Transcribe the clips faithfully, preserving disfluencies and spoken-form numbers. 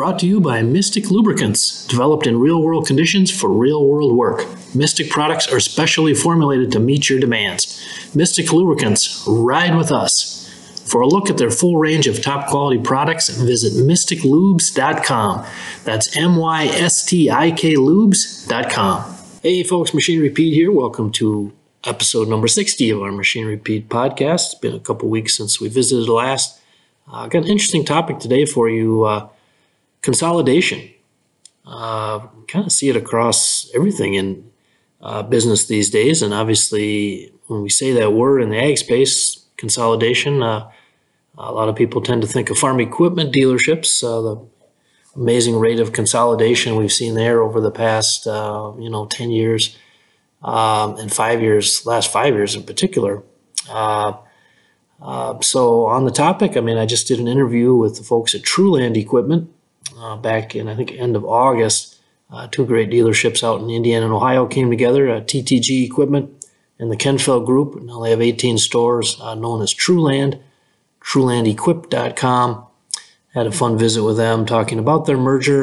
brought to you by Mystic Lubricants, developed in real-world conditions for real-world work. Mystic products are specially formulated to meet your demands. Mystic Lubricants, ride with us. For a look at their full range of top-quality products, visit mystic lubes dot com. That's M Y S T I K lubes dot com. Hey folks, Machinery Pete here. Welcome to episode number sixty of our Machinery Pete podcast. It's been a couple weeks since we visited last. I've uh, got an interesting topic today for you, uh, consolidation. Uh, kind of see it across everything in uh, business these days. And obviously, when we say that word in the ag space, consolidation, uh, a lot of people tend to think of farm equipment dealerships, uh, the amazing rate of consolidation we've seen there over the past, uh, you know, ten years um, and five years, last five years in particular. Uh, Uh, so on the topic, I mean, I just did an interview with the folks at Truland Equipment uh, back in, I think, end of August. Uh, two great dealerships out in Indiana and Ohio came together, uh, T T G Equipment and the Kenfeld Group. Now they have eighteen stores uh, known as Truland, truland equip dot com. Had a fun visit with them talking about their merger.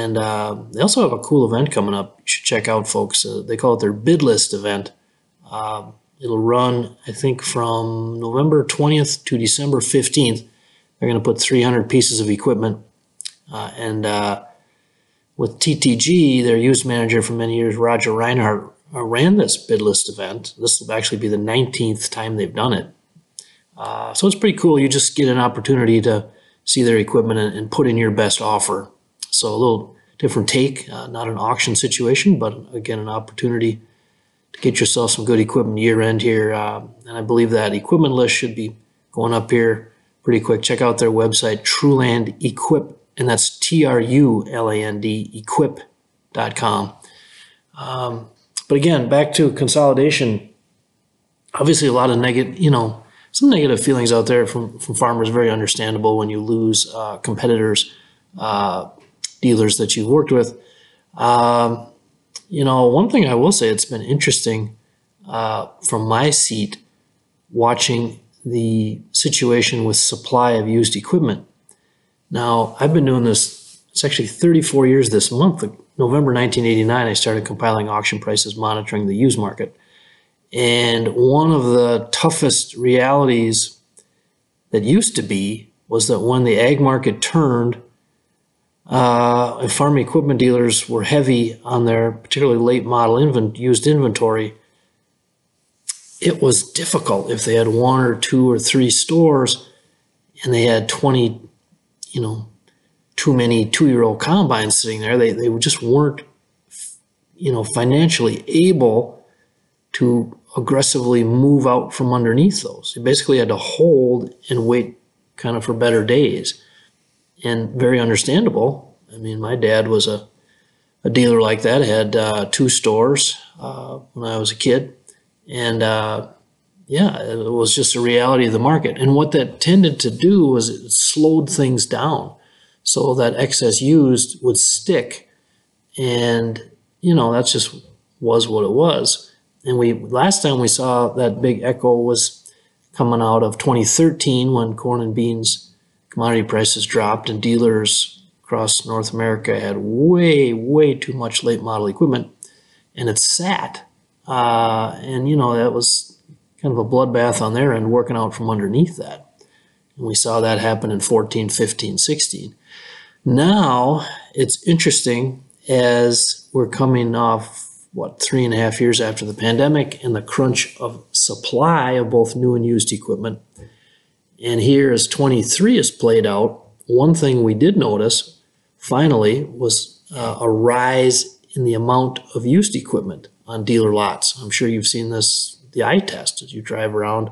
And uh, they also have a cool event coming up. You should check out, folks. Uh, they call it their bid list event. Uh, It'll run, I think, from November twentieth to December fifteenth. They're going to put three hundred pieces of equipment. Uh, and uh, with T T G, their used manager for many years, Roger Reinhardt, ran this bid list event. This will actually be the nineteenth time they've done it. Uh, so it's pretty cool. You just get an opportunity to see their equipment and, and put in your best offer. So a little different take, uh, not an auction situation, but again, an opportunity get yourself some good equipment year end here. Uh, and I believe that equipment list should be going up here pretty quick. Check out their website, Truland Equip, and that's T R U L A N D, equip dot com. Um, but again, back to consolidation. Obviously, a lot of negative, you know, some negative feelings out there from, from farmers, very understandable when you lose uh, competitors, uh, dealers that you've worked with. Um, You know, one thing I will say, it's been interesting uh, from my seat watching the situation with supply of used equipment. Now, I've been doing this, it's actually thirty-four years this month. November nineteen eighty-nine, I started compiling auction prices, monitoring the used market. And one of the toughest realities that used to be was that when the ag market turned, Uh, and farm equipment dealers were heavy on their particularly late model invent- used inventory, it was difficult if they had one or two or three stores and they had twenty, you know, too many two-year-old combines sitting there. They, they just weren't, you know, financially able to aggressively move out from underneath those. They basically had to hold and wait kind of for better days. And very understandable. I mean, my dad was a, a dealer like that. I had uh, two stores uh, when I was a kid. And uh, yeah, it was just a reality of the market. And what that tended to do was it slowed things down so that excess used would stick. And, you know, that's just was what it was. And we last time we saw that big echo was coming out of twenty thirteen when corn and beans commodity prices dropped and dealers across North America had way, way too much late model equipment, and it sat. Uh, and, you know, that was kind of a bloodbath on their end, working out from underneath that. And we saw that happen in fourteen, fifteen, sixteen. Now, it's interesting as we're coming off, what, three and a half years after the pandemic and the crunch of supply of both new and used equipment. And here as twenty-three is played out, one thing we did notice finally was uh, a rise in the amount of used equipment on dealer lots. I'm sure you've seen this, the eye test, as you drive around,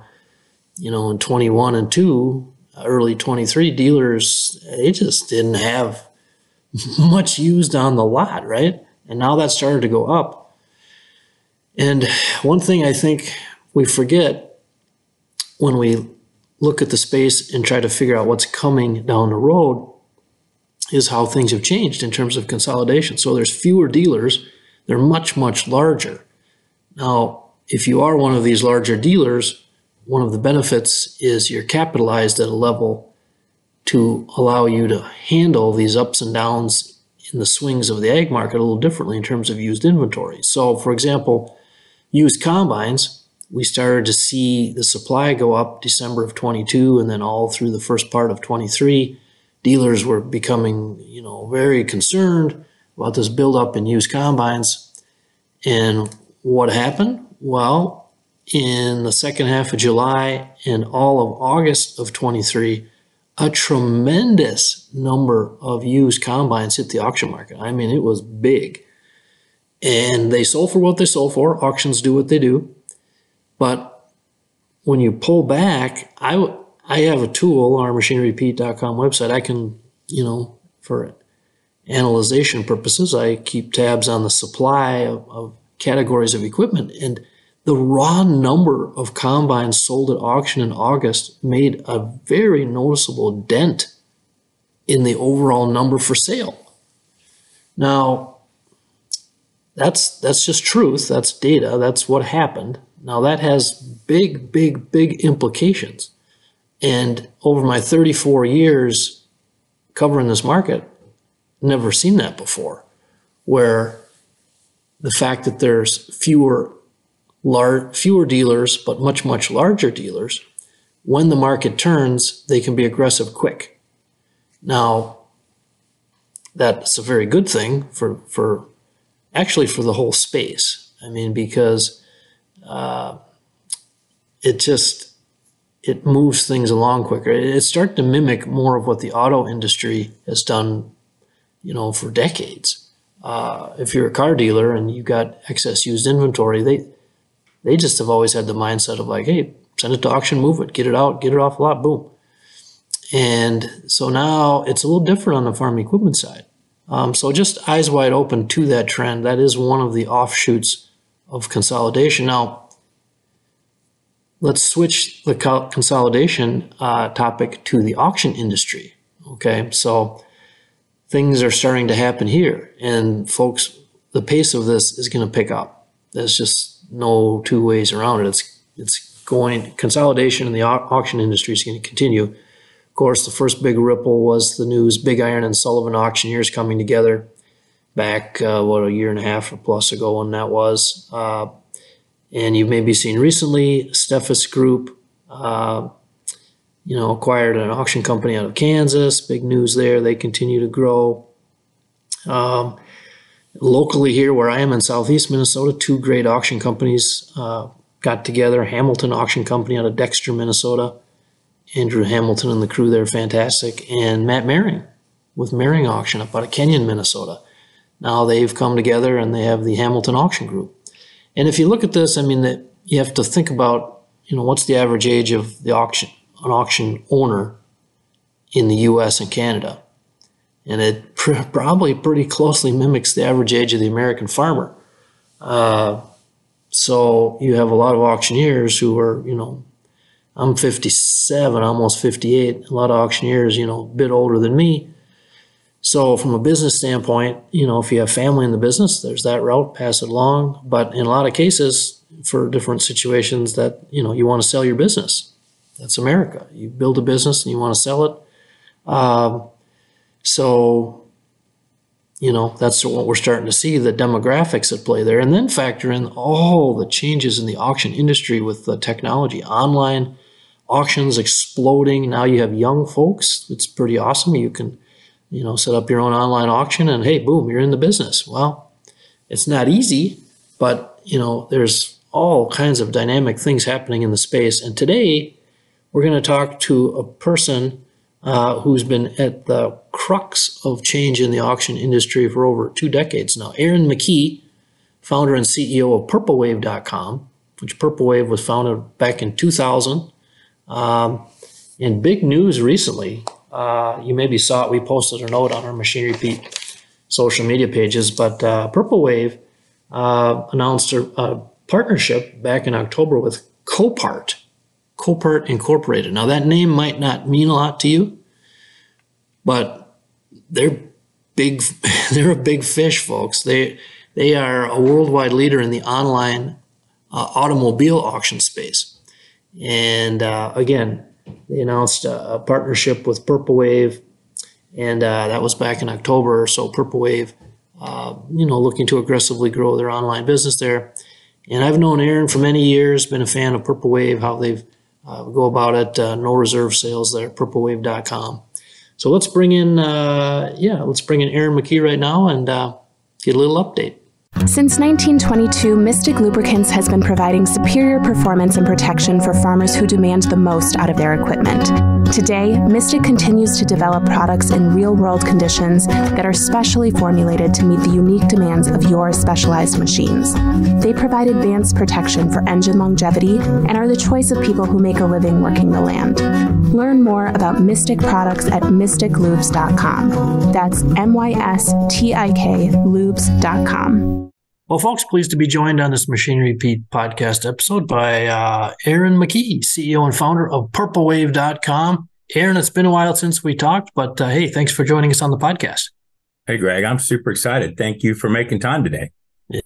you know, in twenty-one and two, early twenty-three, dealers, they just didn't have much used on the lot, right? And now that started to go up. And one thing I think we forget when we look at the space and try to figure out what's coming down the road is how things have changed in terms of consolidation. So there's fewer dealers. They're much, much larger. Now, if you are one of these larger dealers, one of the benefits is you're capitalized at a level to allow you to handle these ups and downs in the swings of the ag market a little differently in terms of used inventory. So, for example, used combines, we started to see the supply go up December of twenty-two and then all through the first part of twenty-three. Dealers were becoming, you know, very concerned about this buildup in used combines. And what happened? Well, in the second half of July and all of August of twenty-three, a tremendous number of used combines hit the auction market. I mean, it was big. And they sold for what they sold for. Auctions do what they do. But when you pull back, I, I have a tool on our machinery pete dot com website. I can, you know, for analyzation purposes, I keep tabs on the supply of, of categories of equipment. And the raw number of combines sold at auction in August made a very noticeable dent in the overall number for sale. Now, that's, that's just truth. That's data. That's what happened. Now, that has big, big, big implications. And over my thirty-four years covering this market, never seen that before, where the fact that there's fewer large, fewer dealers, but much, much larger dealers, when the market turns, they can be aggressive quick. Now, that's a very good thing for, for actually for the whole space. I mean, because uh, it just... it moves things along quicker. It started to mimic more of what the auto industry has done, you know, for decades. Uh, if you're a car dealer and you've got excess used inventory, they they just have always had the mindset of like, hey, send it to auction, move it, get it out, get it off a lot, boom. And so now it's a little different on the farm equipment side. Um, so just eyes wide open to that trend. That is one of the offshoots of consolidation. Now, let's switch the consolidation uh, topic to the auction industry, okay? So things are starting to happen here, and folks, the pace of this is going to pick up. There's just no two ways around it. It's, it's going, consolidation in the au auction industry is going to continue. Of course, the first big ripple was the news, Big Iron and Sullivan auctioneers coming together back, uh, what, a year and a half or plus ago when that was. Uh, And you've maybe seen recently, Steffes Group, uh, you know, acquired an auction company out of Kansas. Big news there. They continue to grow. Um, locally here where I am in southeast Minnesota, two great auction companies uh, got together. Hamilton Auction Company out of Dexter, Minnesota. Andrew Hamilton and the crew there, fantastic. And Matt Maring with Maring Auction up out of Kenyon, Minnesota. Now they've come together and they have the Hamilton Auction Group. And if you look at this, I mean, that you have to think about, you know, what's the average age of the auction, an auction owner in the U S and Canada. And it pr probably pretty closely mimics the average age of the American farmer. Uh, so you have a lot of auctioneers who are, you know, I'm fifty-seven, almost fifty-eight. A lot of auctioneers, you know, a bit older than me. So from a business standpoint, you know, if you have family in the business, there's that route, pass it along. But in a lot of cases, for different situations that, you know, you want to sell your business. That's America. You build a business and you want to sell it. Um, so, you know, that's what we're starting to see, the demographics at play there. And then factor in all the changes in the auction industry with the technology, online auctions exploding. Now you have young folks. It's pretty awesome. You can... you know, set up your own online auction and hey, boom, you're in the business. Well, it's not easy, but, you know, there's all kinds of dynamic things happening in the space. And today we're going to talk to a person uh, who's been at the crux of change in the auction industry for over two decades now. Aaron McKee, founder and C E O of purple wave dot com, which PurpleWave was founded back in two thousand. Um, and big news recently. Uh, you maybe saw it. We posted a note on our Machinery Pete social media pages, but uh, PurpleWave uh, announced a, a partnership back in October with Copart, Copart Incorporated. Now, that name might not mean a lot to you, but they're big. They're a big fish, folks. They they are a worldwide leader in the online uh, automobile auction space, and uh, again, they announced a, a partnership with PurpleWave, and uh, that was back in October. So PurpleWave, uh, you know, looking to aggressively grow their online business there. And I've known Aaron for many years, been a fan of PurpleWave, how they've uh, go about it, uh, no reserve sales there at purple wave dot com. So let's bring in, uh, yeah, let's bring in Aaron McKee right now and uh, get a little update. Since nineteen twenty-two, Mystic Lubricants has been providing superior performance and protection for farmers who demand the most out of their equipment. Today, Mystic continues to develop products in real-world conditions that are specially formulated to meet the unique demands of your specialized machines. They provide advanced protection for engine longevity and are the choice of people who make a living working the land. Learn more about Mystic products at mystic lubes dot com. That's M Y S T I K lubes dot com. Well, folks, pleased to be joined on this Machinery Pete podcast episode by uh, Aaron McKee, C E O and founder of purple wave dot com. Aaron, it's been a while since we talked, but uh, hey, thanks for joining us on the podcast. Hey, Greg, I'm super excited. Thank you for making time today.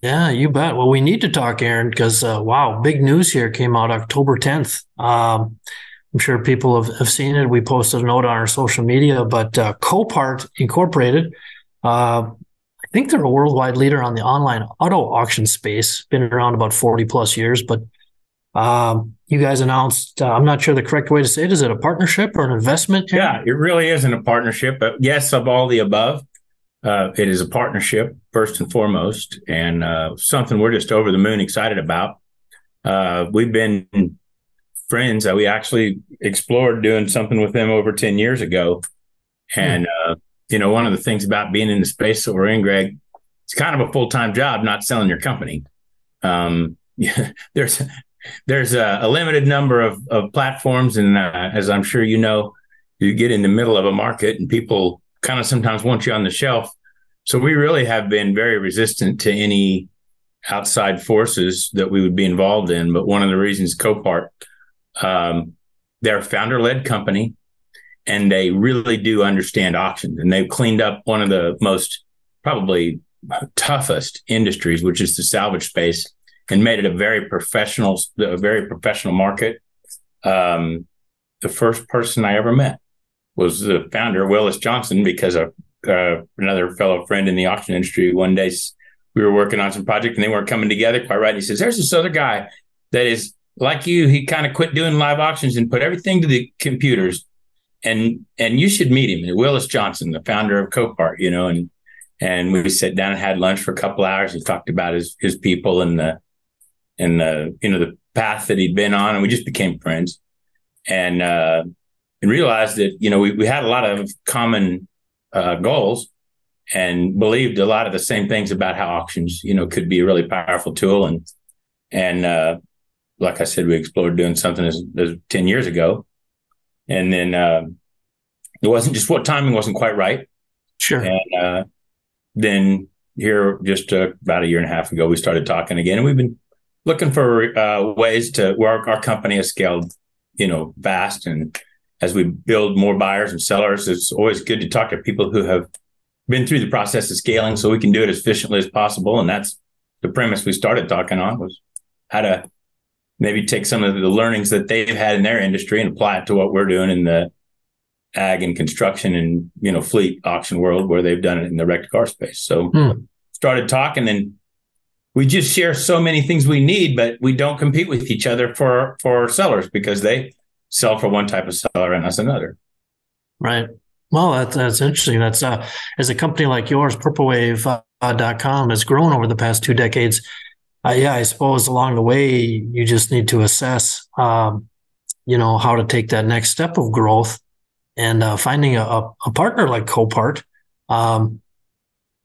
Yeah, you bet. Well, we need to talk, Aaron, because, uh, wow, big news here came out October tenth. Um, I'm sure people have, have seen it. We posted a note on our social media, but uh, Copart Incorporated, uh I think they're a worldwide leader on the online auto auction space, been around about forty plus years, but um, you guys announced, uh, I'm not sure the correct way to say it. Is it a partnership or an investment? Here? Yeah, it really isn't a partnership, but yes, of all the above, uh, it is a partnership first and foremost, and uh, something we're just over the moon excited about. Uh, we've been friends. Uh, we actually explored doing something with them over ten years ago, and hmm. uh You know, one of the things about being in the space that we're in, Greg, it's kind of a full-time job, not selling your company. Um, yeah, there's there's a, a limited number of, of platforms. And uh, as I'm sure you know, you get in the middle of a market and people kind of sometimes want you on the shelf. So we really have been very resistant to any outside forces that we would be involved in. But one of the reasons Copart, um, they're a founder-led company. And they really do understand auctions, and they've cleaned up one of the most probably toughest industries, which is the salvage space, and made it a very professional, a very professional market. Um, the first person I ever met was the founder, Willis Johnson, because a, uh, another fellow friend in the auction industry, one day we were working on some project and they weren't coming together quite right. And he says, there's this other guy that is like you. He kind of quit doing live auctions and put everything to the computers. And and you should meet him, Willis Johnson, the founder of Copart, you know, and and we sat down and had lunch for a couple hours and talked about his his people and the and the you know the path that he'd been on, and we just became friends and uh, and realized that you know we we had a lot of common uh, goals and believed a lot of the same things about how auctions you know could be a really powerful tool, and and uh, like I said, we explored doing something as, as ten years ago. And then uh, it wasn't just what timing wasn't quite right. Sure. And uh, then here, just uh, about a year and a half ago, we started talking again, and we've been looking for uh, ways to work. Our company has scaled, you know, fast, and as we build more buyers and sellers, it's always good to talk to people who have been through the process of scaling, so we can do it as efficiently as possible. And that's the premise we started talking on, was how to maybe take some of the learnings that they've had in their industry and apply it to what we're doing in the ag and construction and, you know, fleet auction world, where they've done it in the wrecked car space. So mm. started talking, and we just share so many things we need, but we don't compete with each other for, for sellers, because they sell for one type of seller and us another. Right. Well, that's, that's interesting. That's uh, as a company like yours, purple wave dot com has grown over the past two decades. Uh, yeah, I suppose along the way, you just need to assess, um, you know, how to take that next step of growth, and uh, finding a, a partner like Copart. Um,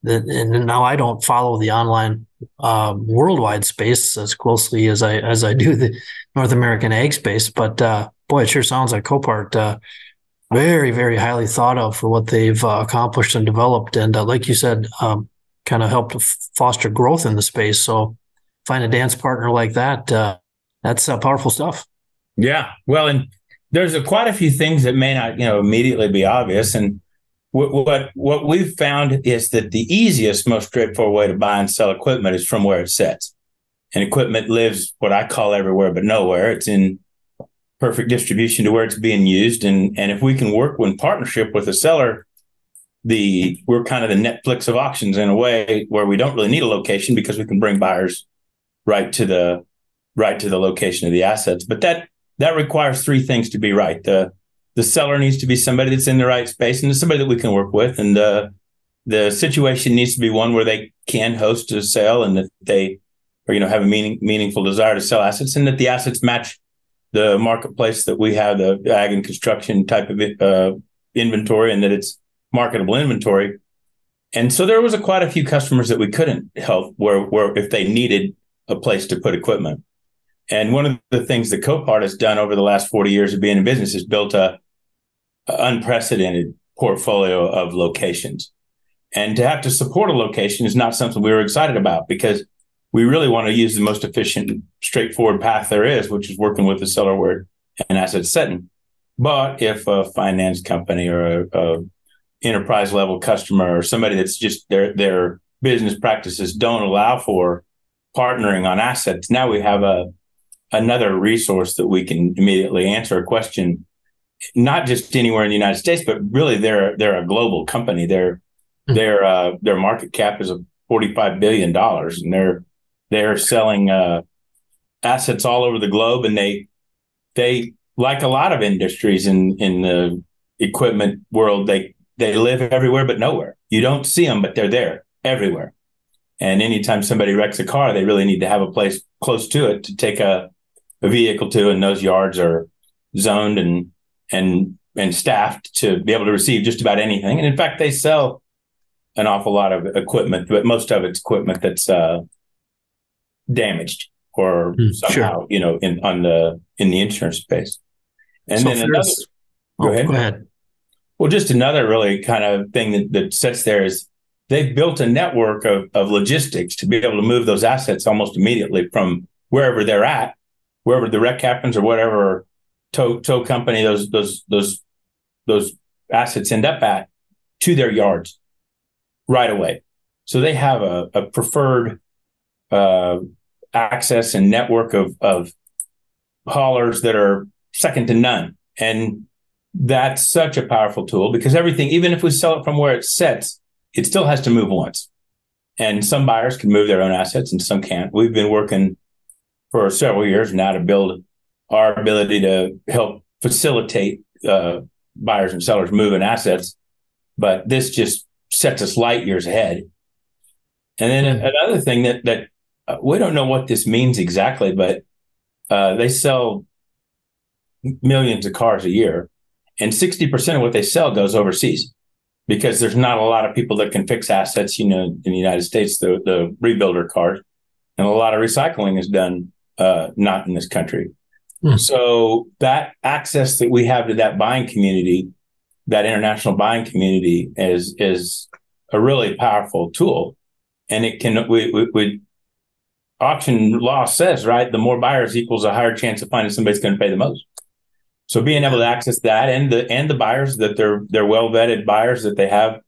that, and now I don't follow the online uh, worldwide space as closely as I as I do the North American ag space. But uh, boy, it sure sounds like Copart, uh, very, very highly thought of for what they've uh, accomplished and developed. And uh, like you said, um, kind of helped f- foster growth in the space. So find a dance partner like that, uh, that's uh, powerful stuff. Yeah. Well, and there's a, quite a few things that may not, you know, immediately be obvious. And what, what what we've found is that the easiest, most straightforward way to buy and sell equipment is from where it sits. And equipment lives what I call everywhere but nowhere. It's in perfect distribution to where it's being used. And, and if we can work in partnership with a seller, the we're kind of the Netflix of auctions in a way, where we don't really need a location because we can bring buyers right to the right to the location of the assets. But that that requires three things to be right. The the seller needs to be somebody that's in the right space and somebody that we can work with. And the the situation needs to be one where they can host a sale and that they or you know have a meaning, meaningful desire to sell assets, and that the assets match the marketplace that we have, the ag and construction type of uh, inventory, and that it's marketable inventory. And so there was a, quite a few customers that we couldn't help where, where if they needed a place to put equipment. And one of the things that Copart has done over the last forty years of being in business is built a, a unprecedented portfolio of locations. And to have to support a location is not something we were excited about, because we really want to use the most efficient, straightforward path there is, which is working with the seller where an asset's setting. But if a finance company or a, a enterprise level customer or somebody that's just their their business practices don't allow for partnering on assets, now we have a another resource that we can immediately answer a question, not just anywhere in the United States, but really they're they're a global company. Their mm-hmm. their uh, their market cap is forty-five billion dollars, and they're they're selling uh, assets all over the globe, and they they like a lot of industries in in the equipment world, they They live everywhere but nowhere. You don't see them, but they're there everywhere. And anytime somebody wrecks a car, they really need to have a place close to it to take a, a vehicle to, and those yards are zoned and and and staffed to be able to receive just about anything. And in fact, they sell an awful lot of equipment, but most of it's equipment that's uh, damaged or mm, somehow, sure. you know, in on the in the insurance space. And so then another. Oh, go ahead. Go ahead. Well, just another really kind of thing that, that sits there is they've built a network of, of logistics to be able to move those assets almost immediately from wherever they're at, wherever the wreck happens or whatever tow, tow company those those those those assets end up at, to their yards right away. So they have a, a preferred uh, access and network of, of haulers that are second to none. And that's such a powerful tool, because everything, even if we sell it from where it sits, it still has to move once. And some buyers can move their own assets and some can't. We've been working for several years now to build our ability to help facilitate uh, buyers and sellers moving assets. But this just sets us light years ahead. And then another thing that, that uh, we don't know what this means exactly, but uh, they sell millions of cars a year. And sixty percent of what they sell goes overseas, because there's not a lot of people that can fix assets, you know, in the United States, the, the rebuilder cars. And a lot of recycling is done uh, not in this country. Mm. So that access that we have to that buying community, that international buying community is is a really powerful tool. And it can, we, we, we auction law says, right, the more buyers equals a higher chance of finding somebody's going to pay the most. So being able to access that and the and the buyers that they're they're well vetted buyers that they have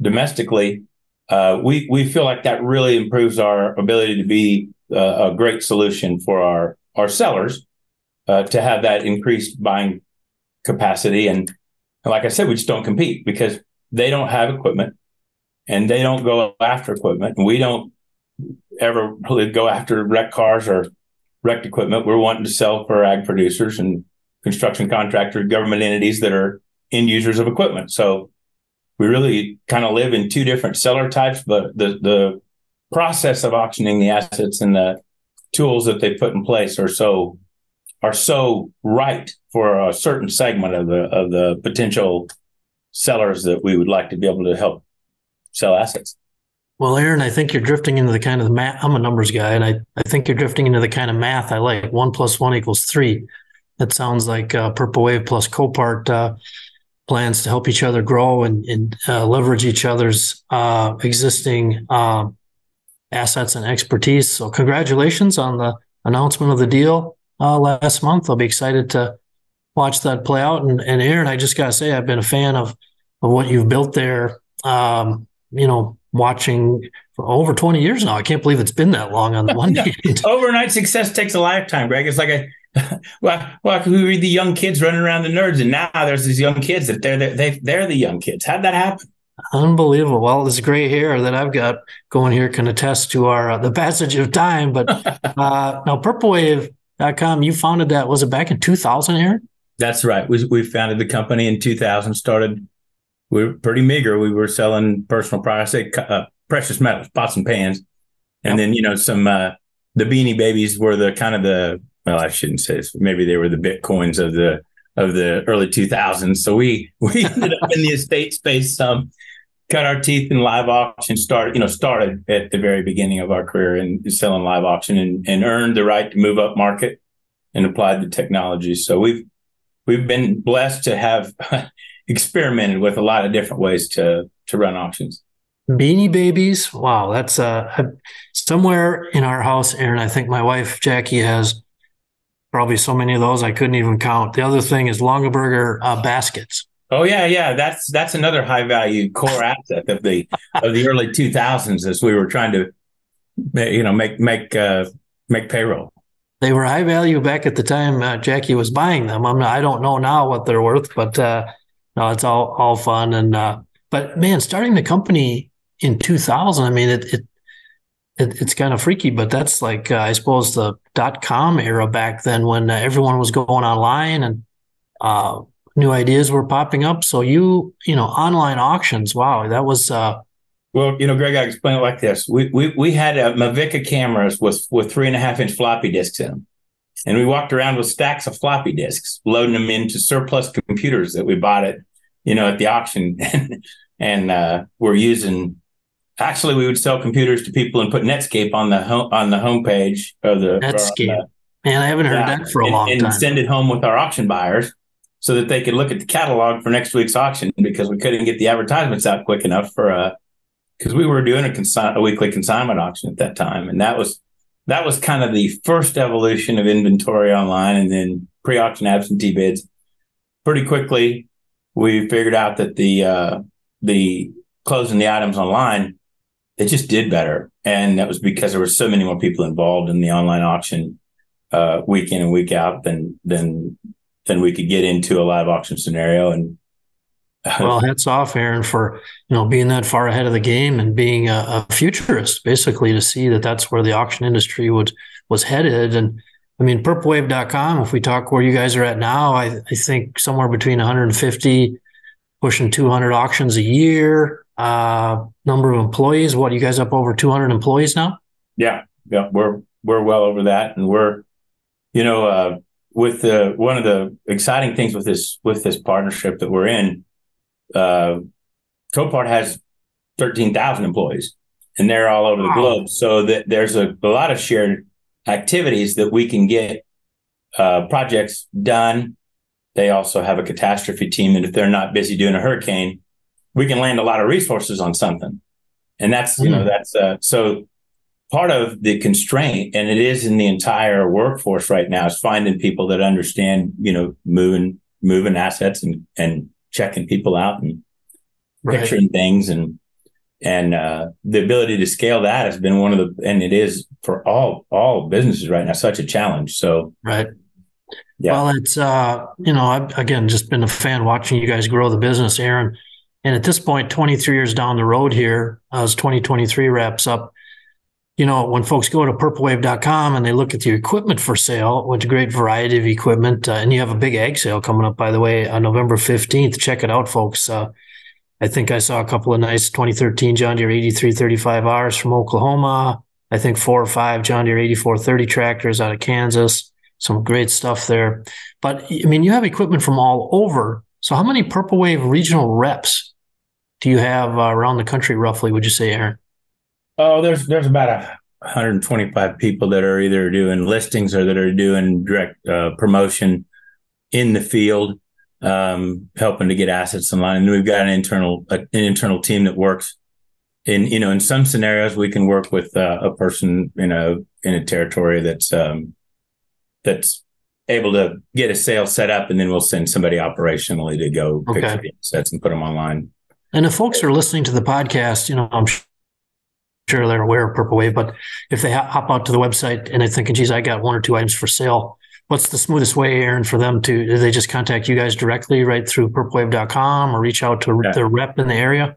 domestically, uh, we we feel like that really improves our ability to be uh, a great solution for our our sellers uh, to have that increased buying capacity. And, and like I said, we just don't compete, because they don't have equipment and they don't go after equipment, and we don't ever really go after wrecked cars or wrecked equipment. We're wanting to sell for ag producers and construction contractors, government entities that are end users of equipment. So we really kind of live in two different seller types, but the the process of auctioning the assets and the tools that they put in place are so are so right for a certain segment of the of the potential sellers that we would like to be able to help sell assets. Well, Aaron, I think you're drifting into the kind of math. I'm a numbers guy, and I, I think you're drifting into the kind of math I like. One plus one equals three. That sounds like uh, PurpleWave plus Copart uh, plans to help each other grow and, and uh, leverage each other's uh, existing uh, assets and expertise. So congratulations on the announcement of the deal uh, last month. I'll be excited to watch that play out. And, and Aaron, I just got to say, I've been a fan of, of what you've built there, um, you know, watching for over twenty years now. I can't believe it's been that long on the one day. Overnight success takes a lifetime, Greg. It's like a Well, well, we were the young kids running around the nerds, and now there's these young kids that they're the, they they're the young kids. How'd that happen? Unbelievable. Well, this gray hair that I've got going here can attest to our uh, the passage of time. But uh, now, Purple Wave dot com, you founded that. Was it back in two thousand, Aaron? That's right. We we founded the company in two thousand. Started. We were pretty meager. We were selling personal products, uh, precious metals, pots and pans, and yep. then you know some uh, the Beanie Babies were the kind of the. Well, I shouldn't say this. Maybe they were the Bitcoins of the of the early two thousands. So we we ended up in the estate space. Um, cut our teeth in live auction. Started you know started at the very beginning of our career in selling live auction, and, and earned the right to move up market and apply the technology. So we've we've been blessed to have experimented with a lot of different ways to to run auctions. Beanie Babies. Wow, that's uh somewhere in our house, Aaron. I think my wife Jackie has. Probably so many of those I couldn't even count. The other thing is Longaberger uh, baskets. Oh yeah, yeah. That's that's another high value core asset of the of the early two thousands as we were trying to, you know, make make uh, make payroll. They were high value back at the time uh, Jackie was buying them. I'm not, I don't know now what they're worth, but uh, no, it's all all fun and. Uh, but man, starting the company in two thousand, I mean it. it It, it's kind of freaky, but that's like, uh, I suppose, the dot-com era back then when uh, everyone was going online and uh, new ideas were popping up. So you, you know, online auctions, wow, that was... Uh, well, you know, Greg, I explain it like this. We we we had uh, Mavica cameras with, with three and a half inch floppy disks in them. And we walked around with stacks of floppy disks, loading them into surplus computers that we bought at, you know, at the auction. and, and uh, we're using... Actually, we would sell computers to people and put Netscape on the home, on the homepage of the Netscape. Uh, Man, I haven't heard uh, that for a and, long and time. And send it home with our auction buyers so that they could look at the catalog for next week's auction because we couldn't get the advertisements out quick enough for uh because we were doing a, consign- a weekly consignment auction at that time, and that was that was kind of the first evolution of inventory online, and then pre-auction absentee bids. Pretty quickly, we figured out that the uh, the closing the items online. It just did better. And that was because there were so many more people involved in the online auction uh, week in and week out than than than we could get into a live auction scenario. And uh, well, hats off, Aaron, for you know being that far ahead of the game and being a, a futurist, basically, to see that that's where the auction industry would, was headed. And I mean, purple wave dot com, if we talk where you guys are at now, I, I think somewhere between one hundred fifty, pushing two hundred auctions a year. Uh, number of employees. What, you guys up over two hundred employees now? Yeah, yeah, we're we're well over that, and we're, you know, uh, with the one of the exciting things with this with this partnership that we're in, uh, Copart has thirteen thousand employees, and they're all over wow. the globe. So that there's a, a lot of shared activities that we can get uh, projects done. They also have a catastrophe team, and if they're not busy doing a hurricane. We can land a lot of resources on something. And that's, you know, that's uh, so part of the constraint, and it is in the entire workforce right now, is finding people that understand, you know, moving, moving assets and, and checking people out and right. picturing things. And, and uh, the ability to scale that has been one of the, and it is for all, all businesses right now, such a challenge. So, right. Yeah. Well, it's, uh, you know, I've, again, just been a fan watching you guys grow the business, Aaron. And at this point, twenty-three years down the road here, as twenty twenty-three wraps up, you know, when folks go to purple wave dot com and they look at the equipment for sale, which a great variety of equipment, uh, and you have a big ag sale coming up, by the way, on November fifteenth. Check it out, folks. Uh, I think I saw a couple of nice twenty thirteen John Deere eighty-three thirty-five R's from Oklahoma. I think four or five John Deere eighty-four thirty tractors out of Kansas. Some great stuff there. But, I mean, you have equipment from all over. So how many Purple Wave regional reps do you have uh, around the country, roughly, would you say, Aaron? Oh, there's there's about a one hundred twenty-five people that are either doing listings or that are doing direct uh, promotion in the field, um, helping to get assets online. And we've got an internal uh, an internal team that works in, you know, in some scenarios we can work with uh, a person in a in a territory that's um, that's able to get a sale set up, and then we'll send somebody operationally to go okay. pick the assets and put them online. And if folks are listening to the podcast, you know, I'm sure they're aware of Purple Wave, but if they hop out to the website and they're thinking, geez, I got one or two items for sale, what's the smoothest way, Aaron, for them to, do they just contact you guys directly right through purple wave dot com or reach out to yeah. their rep in the area?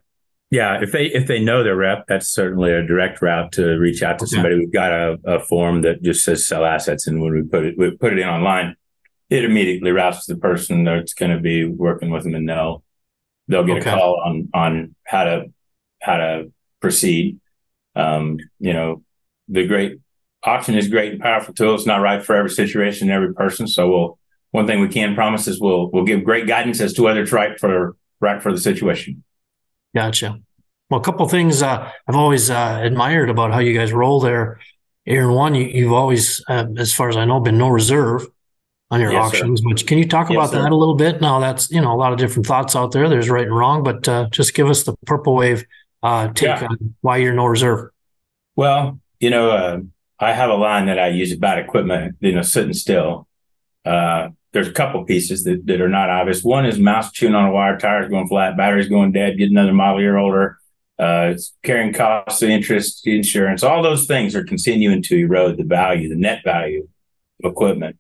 Yeah. If they, if they know their rep, that's certainly a direct route to reach out to somebody. Yeah. We've got a, a form that just says sell assets. And when we put it, we put it in online, it immediately routes to the person that's going to be working with them, and they'll, they'll get okay. a call on, on how to, how to proceed. Um, you know, the great auction is great and powerful tool. It's not right for every situation and every person. So we'll, one thing we can promise is we'll, we'll give great guidance as to whether it's right for, right for the situation. Gotcha. Well, a couple of things uh, I've always uh, admired about how you guys roll there. Aaron, one, you, you've always, uh, as far as I know, been no reserve on your yes, auctions, sir. Which can you talk yes, about sir. that a little bit? Now that's, you know, a lot of different thoughts out there. There's right and wrong, but uh, just give us the Purple Wave uh, take yeah. on why you're no reserve. Well, you know, uh, I have a line that I use about equipment, you know, sitting still. Uh, There's a couple pieces that, that are not obvious. One is mouse chewing on a wire, tires going flat, batteries going dead, get another model year older. Uh, it's carrying costs, interest, insurance. All those things are continuing to erode the value, the net value of equipment.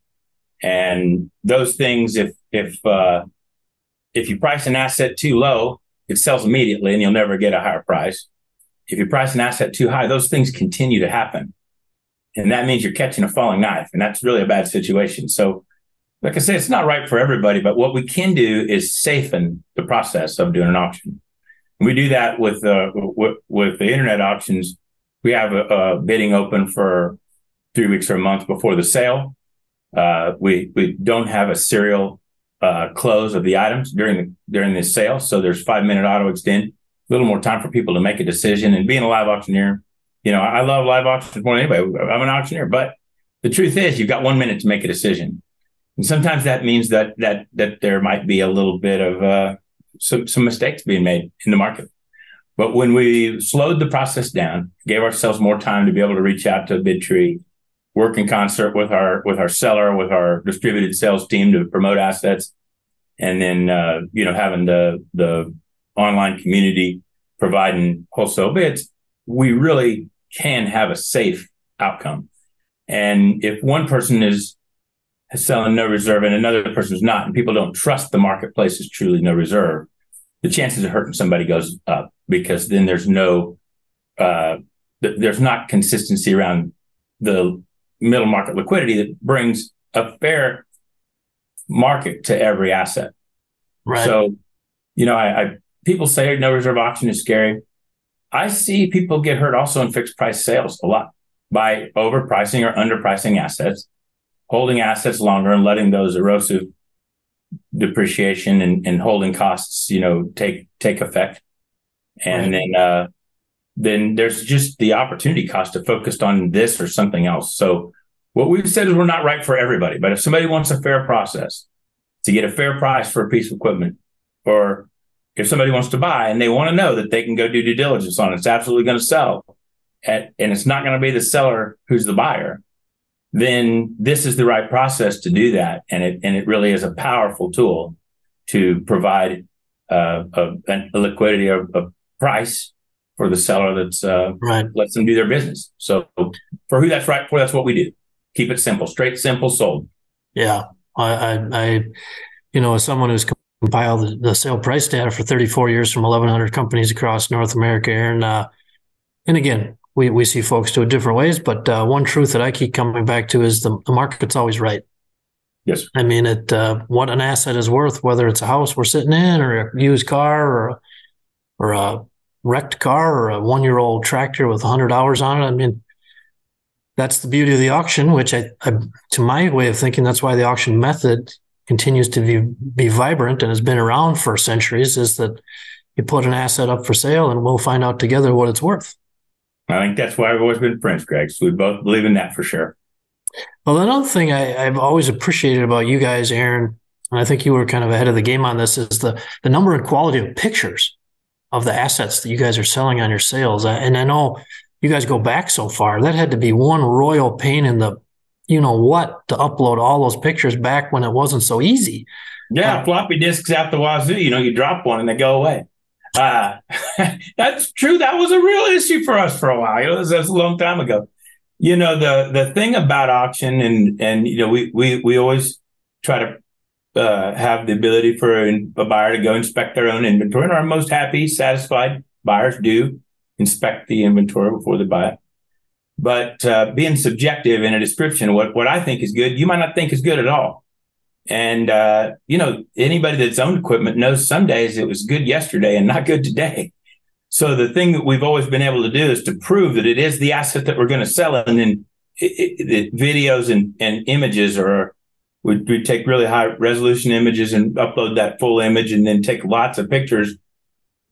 And those things, if if uh, if you price an asset too low, it sells immediately and you'll never get a higher price. If you price an asset too high, those things continue to happen. And that means you're catching a falling knife. And that's really a bad situation. So, like I say, it's not right for everybody, but what we can do is safen the process of doing an auction. And we do that with, uh, with, with the internet auctions. We have a, a bidding open for three weeks or a month before the sale. Uh, we, we don't have a serial, uh, close of the items during the, during the sale. So there's five minute auto extend, a little more time for people to make a decision. And being a live auctioneer, you know, I love live auctions more than anybody. I'm an auctioneer, but the truth is you've got one minute to make a decision. And sometimes that means that that that there might be a little bit of uh, some some mistakes being made in the market. But when we slowed the process down, gave ourselves more time to be able to reach out to a bid tree, work in concert with our with our seller, with our distributed sales team to promote assets, and then uh, you know having the the online community providing wholesale bids, we really can have a safe outcome. And if one person is selling no reserve and another person's not, and people don't trust the marketplace is truly no reserve, the chances of hurting somebody goes up, because then there's no, uh, th- there's not consistency around the middle market liquidity that brings a fair market to every asset. Right. So, you know, I, I people say no reserve auction is scary. I see people get hurt also in fixed price sales a lot by overpricing or underpricing assets, holding assets longer and letting those erosive depreciation and, and holding costs, you know, take, take effect. And right. then, uh, then there's just the opportunity cost of focused on this or something else. So what we've said is we're not right for everybody, but if somebody wants a fair process to get a fair price for a piece of equipment, or if somebody wants to buy and they want to know that they can go do due diligence on it, it's absolutely going to sell at, and it's not going to be the seller who's the buyer, then this is the right process to do that. And it, and it really is a powerful tool to provide uh, a, a liquidity of a price for the seller that's uh, right. lets them do their business. So for who that's right for, that's what we do. Keep it simple, straight, simple, sold. Yeah. I, I, I you know, as someone who's compiled the sale price data for thirty-four years from eleven hundred companies across North America, Aaron, uh, and again, We we see folks do it different ways, but uh, one truth that I keep coming back to is the, the market's always right. Yes. I mean, it uh, what an asset is worth, whether it's a house we're sitting in or a used car or, or a wrecked car or a one-year-old tractor with one hundred hours on it. I mean, that's the beauty of the auction, which I, I to my way of thinking, that's why the auction method continues to be, be vibrant and has been around for centuries, is that you put an asset up for sale and we'll find out together what it's worth. I think that's why I've always been friends, Greg. So we both believe in that for sure. Well, another thing I, I've always appreciated about you guys, Aaron, and I think you were kind of ahead of the game on this, is the, the number and quality of pictures of the assets that you guys are selling on your sales. I, and I know you guys go back so far. That had to be one royal pain in the, you know what, to upload all those pictures back when it wasn't so easy. Yeah, uh, floppy disks out the wazoo. You know, you drop one and they go away. Uh, that's true. That was a real issue for us for a while. It was, it was a long time ago. You know, the the thing about auction, and and you know, we we we always try to uh, have the ability for a, a buyer to go inspect their own inventory, and our most happy, satisfied buyers do inspect the inventory before they buy it. But uh, being subjective in a description, what what I think is good, you might not think is good at all. And uh, you know, anybody that's owned equipment knows some days it was good yesterday and not good today. So the thing that we've always been able to do is to prove that it is the asset that we're going to sell. And then it, it, the videos and, and images are, we, we take really high resolution images and upload that full image and then take lots of pictures.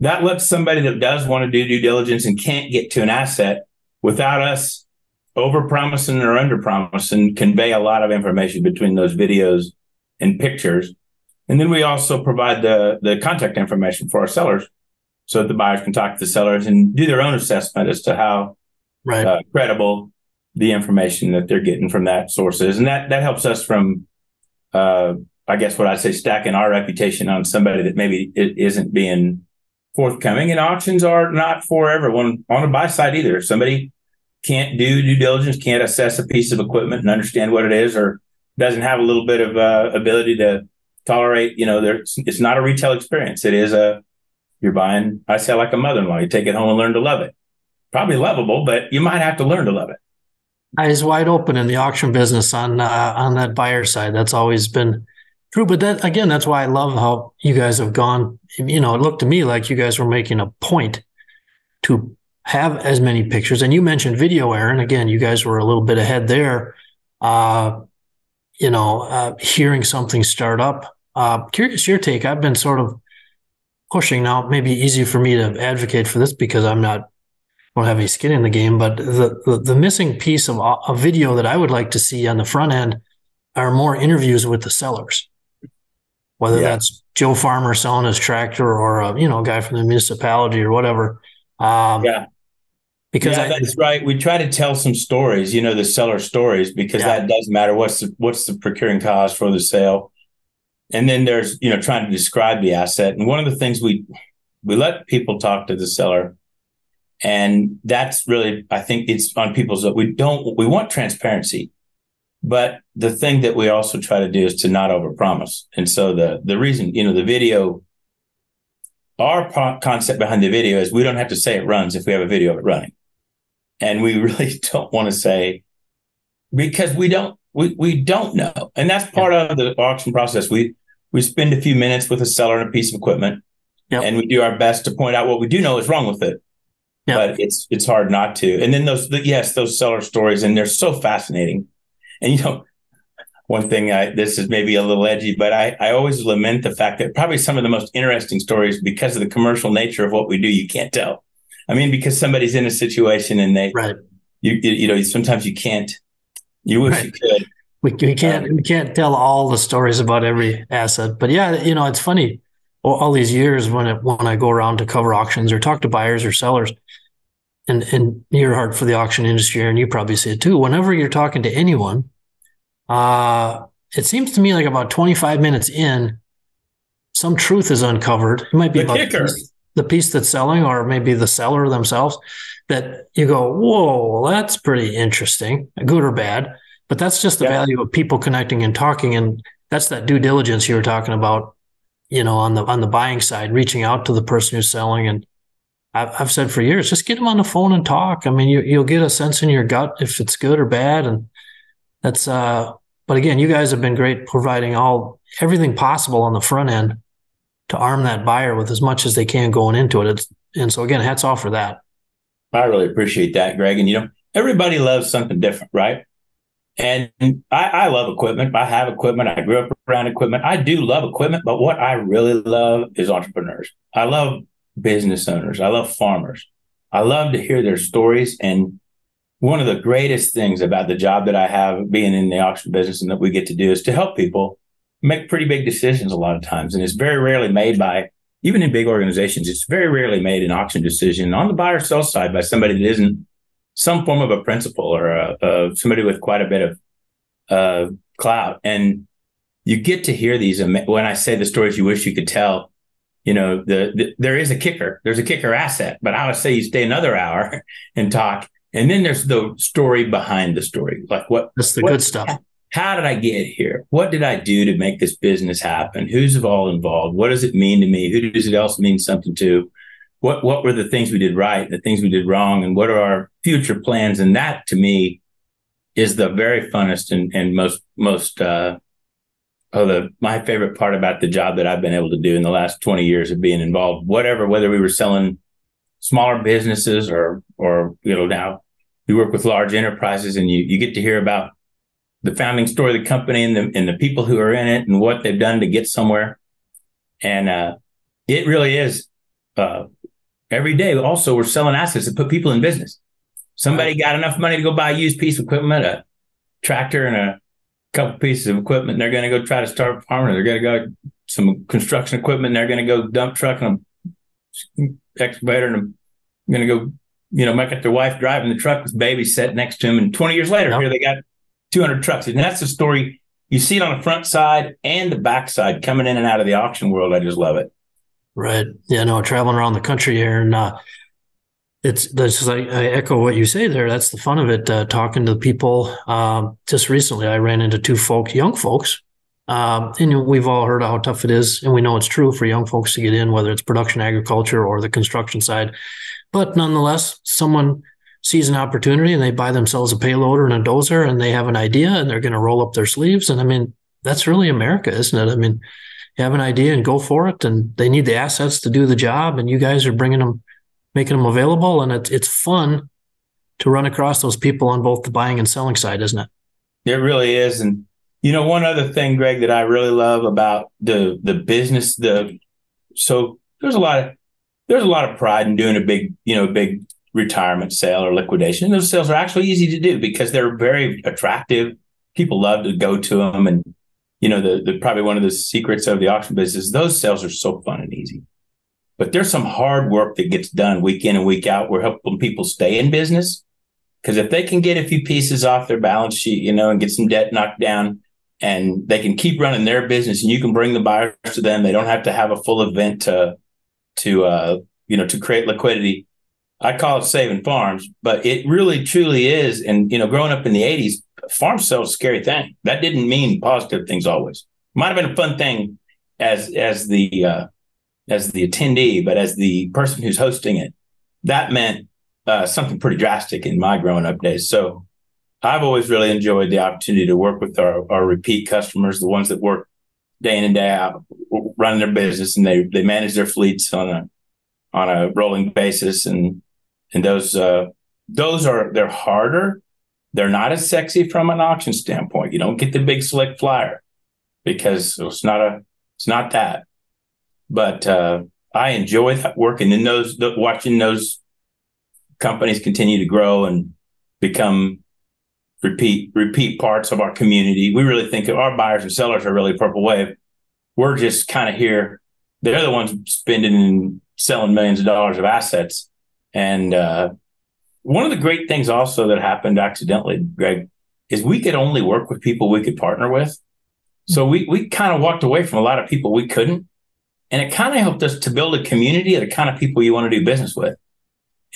That lets somebody that does want to do due diligence and can't get to an asset without us overpromising or underpromising, convey a lot of information between those videos and pictures. And then we also provide the, the contact information for our sellers, so that the buyers can talk to the sellers and do their own assessment as to how right. uh, credible the information that they're getting from that source is. And that that helps us from, uh, I guess what I'd say, stacking our reputation on somebody that maybe it isn't being forthcoming. And auctions are not for everyone on a buy side either. If somebody can't do due diligence, can't assess a piece of equipment and understand what it is, or doesn't have a little bit of uh, ability to tolerate, you know, there's, it's not a retail experience. It is a, You're buying, I say like a mother-in-law, you take it home and learn to love it. Probably lovable, but you might have to learn to love it. Eyes wide open in the auction business on uh, on that buyer side. That's always been true. But that, again, that's why I love how you guys have gone. You know, it looked to me like you guys were making a point to have as many pictures. And you mentioned video, Aaron. Again, you guys were a little bit ahead there. Uh, you know, uh, hearing something start up. Uh, curious your take. I've been sort of pushing now, it may be easy for me to advocate for this because I'm not, don't have any skin in the game, but the, the, the missing piece of a video that I would like to see on the front end are more interviews with the sellers, whether yeah. that's Joe Farmer selling his tractor or a, you know, guy from the municipality or whatever. Um, yeah. Because yeah, I, that's right. We try to tell some stories, you know, the seller stories, because yeah. that does matter. What's the, what's the procuring cause for the sale? And then there's, you know, trying to describe the asset. And one of the things we we let people talk to the seller. And that's really, I think it's on people's, we don't, we want transparency. But the thing that we also try to do is to not overpromise. And so the, the reason, you know, the video, our po- concept behind the video is we don't have to say it runs if we have a video of it running. And we really don't want to say, because we don't, we we don't know. And that's part yeah. of the auction process. We, We spend a few minutes with a seller and a piece of equipment, yep. and we do our best to point out what we do know is wrong with it. Yep. But it's it's hard not to. And then those, the, yes, those seller stories, and they're so fascinating. And, you know, one thing, I, this is maybe a little edgy, but I, I always lament the fact that probably some of the most interesting stories, because of the commercial nature of what we do, you can't tell. I mean, because somebody's in a situation and they, right. you, you know, sometimes you can't, you wish right. you could. We, we can't um, we can't tell all the stories about every asset, but yeah, you know, it's funny. All, all these years when it, when I go around to cover auctions or talk to buyers or sellers, and and you're hard for the auction industry, and you probably see it too. Whenever you're talking to anyone, uh, it seems to me like about twenty-five minutes in, some truth is uncovered. It might be the about piece, the piece that's selling, or maybe the seller themselves, that you go, whoa, well, that's pretty interesting, good or bad. But that's just the yeah. value of people connecting and talking. And that's that due diligence you were talking about, you know, on the on the buying side, reaching out to the person who's selling. And I've, I've said for years, just get them on the phone and talk. I mean, you, you'll get a sense in your gut if it's good or bad. And that's, uh, but again, you guys have been great providing all everything possible on the front end to arm that buyer with as much as they can going into it. It's, and so again, hats off for that. I really appreciate that, Greg. And, you know, everybody loves something different, right? And I, I love equipment. I have equipment. I grew up around equipment. I do love equipment, but what I really love is entrepreneurs. I love business owners. I love farmers. I love to hear their stories. And one of the greatest things about the job that I have being in the auction business and that we get to do is to help people make pretty big decisions a lot of times. And it's very rarely made by, even in big organizations, it's very rarely made an auction decision on the buy or sell side by somebody that isn't some form of a principal or a, a, somebody with quite a bit of uh, clout. And you get to hear these. When I say the stories you wish you could tell, you know, the, the there is a kicker. There's a kicker asset. But I would say you stay another hour and talk And then there's the story behind the story. Like what? That's the what, good stuff. How did I get here? What did I do to make this business happen? Who's all involved? What does it mean to me? Who does it else mean something to? What What were the things we did right, the things we did wrong, and what are our future plans? And that, to me, is the very funnest and, and most most uh, oh the my favorite part about the job that I've been able to do in the last twenty years of being involved. Whatever, whether we were selling smaller businesses or or you know now we work with large enterprises, and you you get to hear about the founding story of the company and the and the people who are in it and what they've done to get somewhere. And uh, it really is uh, every day. Also, we're selling assets to put people in business. Somebody got enough money to go buy a used piece of equipment, a tractor and a couple pieces of equipment. And they're going to go try to start farming. They're going to go some construction equipment. And they're going to go dump truck and a excavator, and I'm going to go, you know, make it their wife driving the truck with babies set next to him. And twenty years later, yep. Here they got two hundred trucks. And that's the story. You see it on the front side and the back side coming in and out of the auction world. I just love it. Right. Yeah, no, traveling around the country here. And uh, it's that's just like, I echo what you say there. That's the fun of it. Uh, talking to people. Um, just recently, I ran into two folk, young folks. Um, and we've all heard how tough it is. And we know it's true for young folks to get in, whether it's production agriculture or the construction side. But nonetheless, someone sees an opportunity and they buy themselves a payloader and a dozer and they have an idea and they're going to roll up their sleeves. And I mean, that's really America, isn't it? I mean, you have an idea and go for it, and they need the assets to do the job, and you guys are bringing them, making them available. And it's, it's fun to run across those people on both the buying and selling side, isn't it? It really is. And, you know, one other thing, Greg, that I really love about the, the business, the, so there's a lot of, there's a lot of pride in doing a big, you know, big, retirement sale or liquidation. Those sales are actually easy to do because they're very attractive. People love to go to them. And, you know, the, the probably one of the secrets of the auction business, those sales are so fun and easy. But there's some hard work that gets done week in and week out. We're helping people stay in business, because if they can get a few pieces off their balance sheet, you know, and get some debt knocked down, and they can keep running their business, and you can bring the buyers to them, they don't have to have a full event to, to uh, you know, to create liquidity. I call it saving farms, but it really truly is. And, you know, growing up in the eighties, farm sales a scary thing. That didn't mean positive things always. Might have been a fun thing as as the uh, as the attendee, but as the person who's hosting it, that meant uh, something pretty drastic in my growing up days. So I've always really enjoyed the opportunity to work with our, our repeat customers, the ones that work day in and day out, run their business, and they they manage their fleets on a on a rolling basis. And And those, uh, those are, they're harder. They're not as sexy from an auction standpoint. You don't get the big slick flyer because it's not a, it's not that, but, uh, I enjoy that work. And then those, the, watching those companies continue to grow and become repeat, repeat parts of our community. We really think of our buyers and sellers are really Purple Wave. We're just kind of here. They're the ones spending and selling millions of dollars of assets. And uh, one of the great things also that happened accidentally, Greg, is we could only work with people we could partner with. So we we kind of walked away from a lot of people we couldn't. And it kind of helped us to build a community of the kind of people you want to do business with.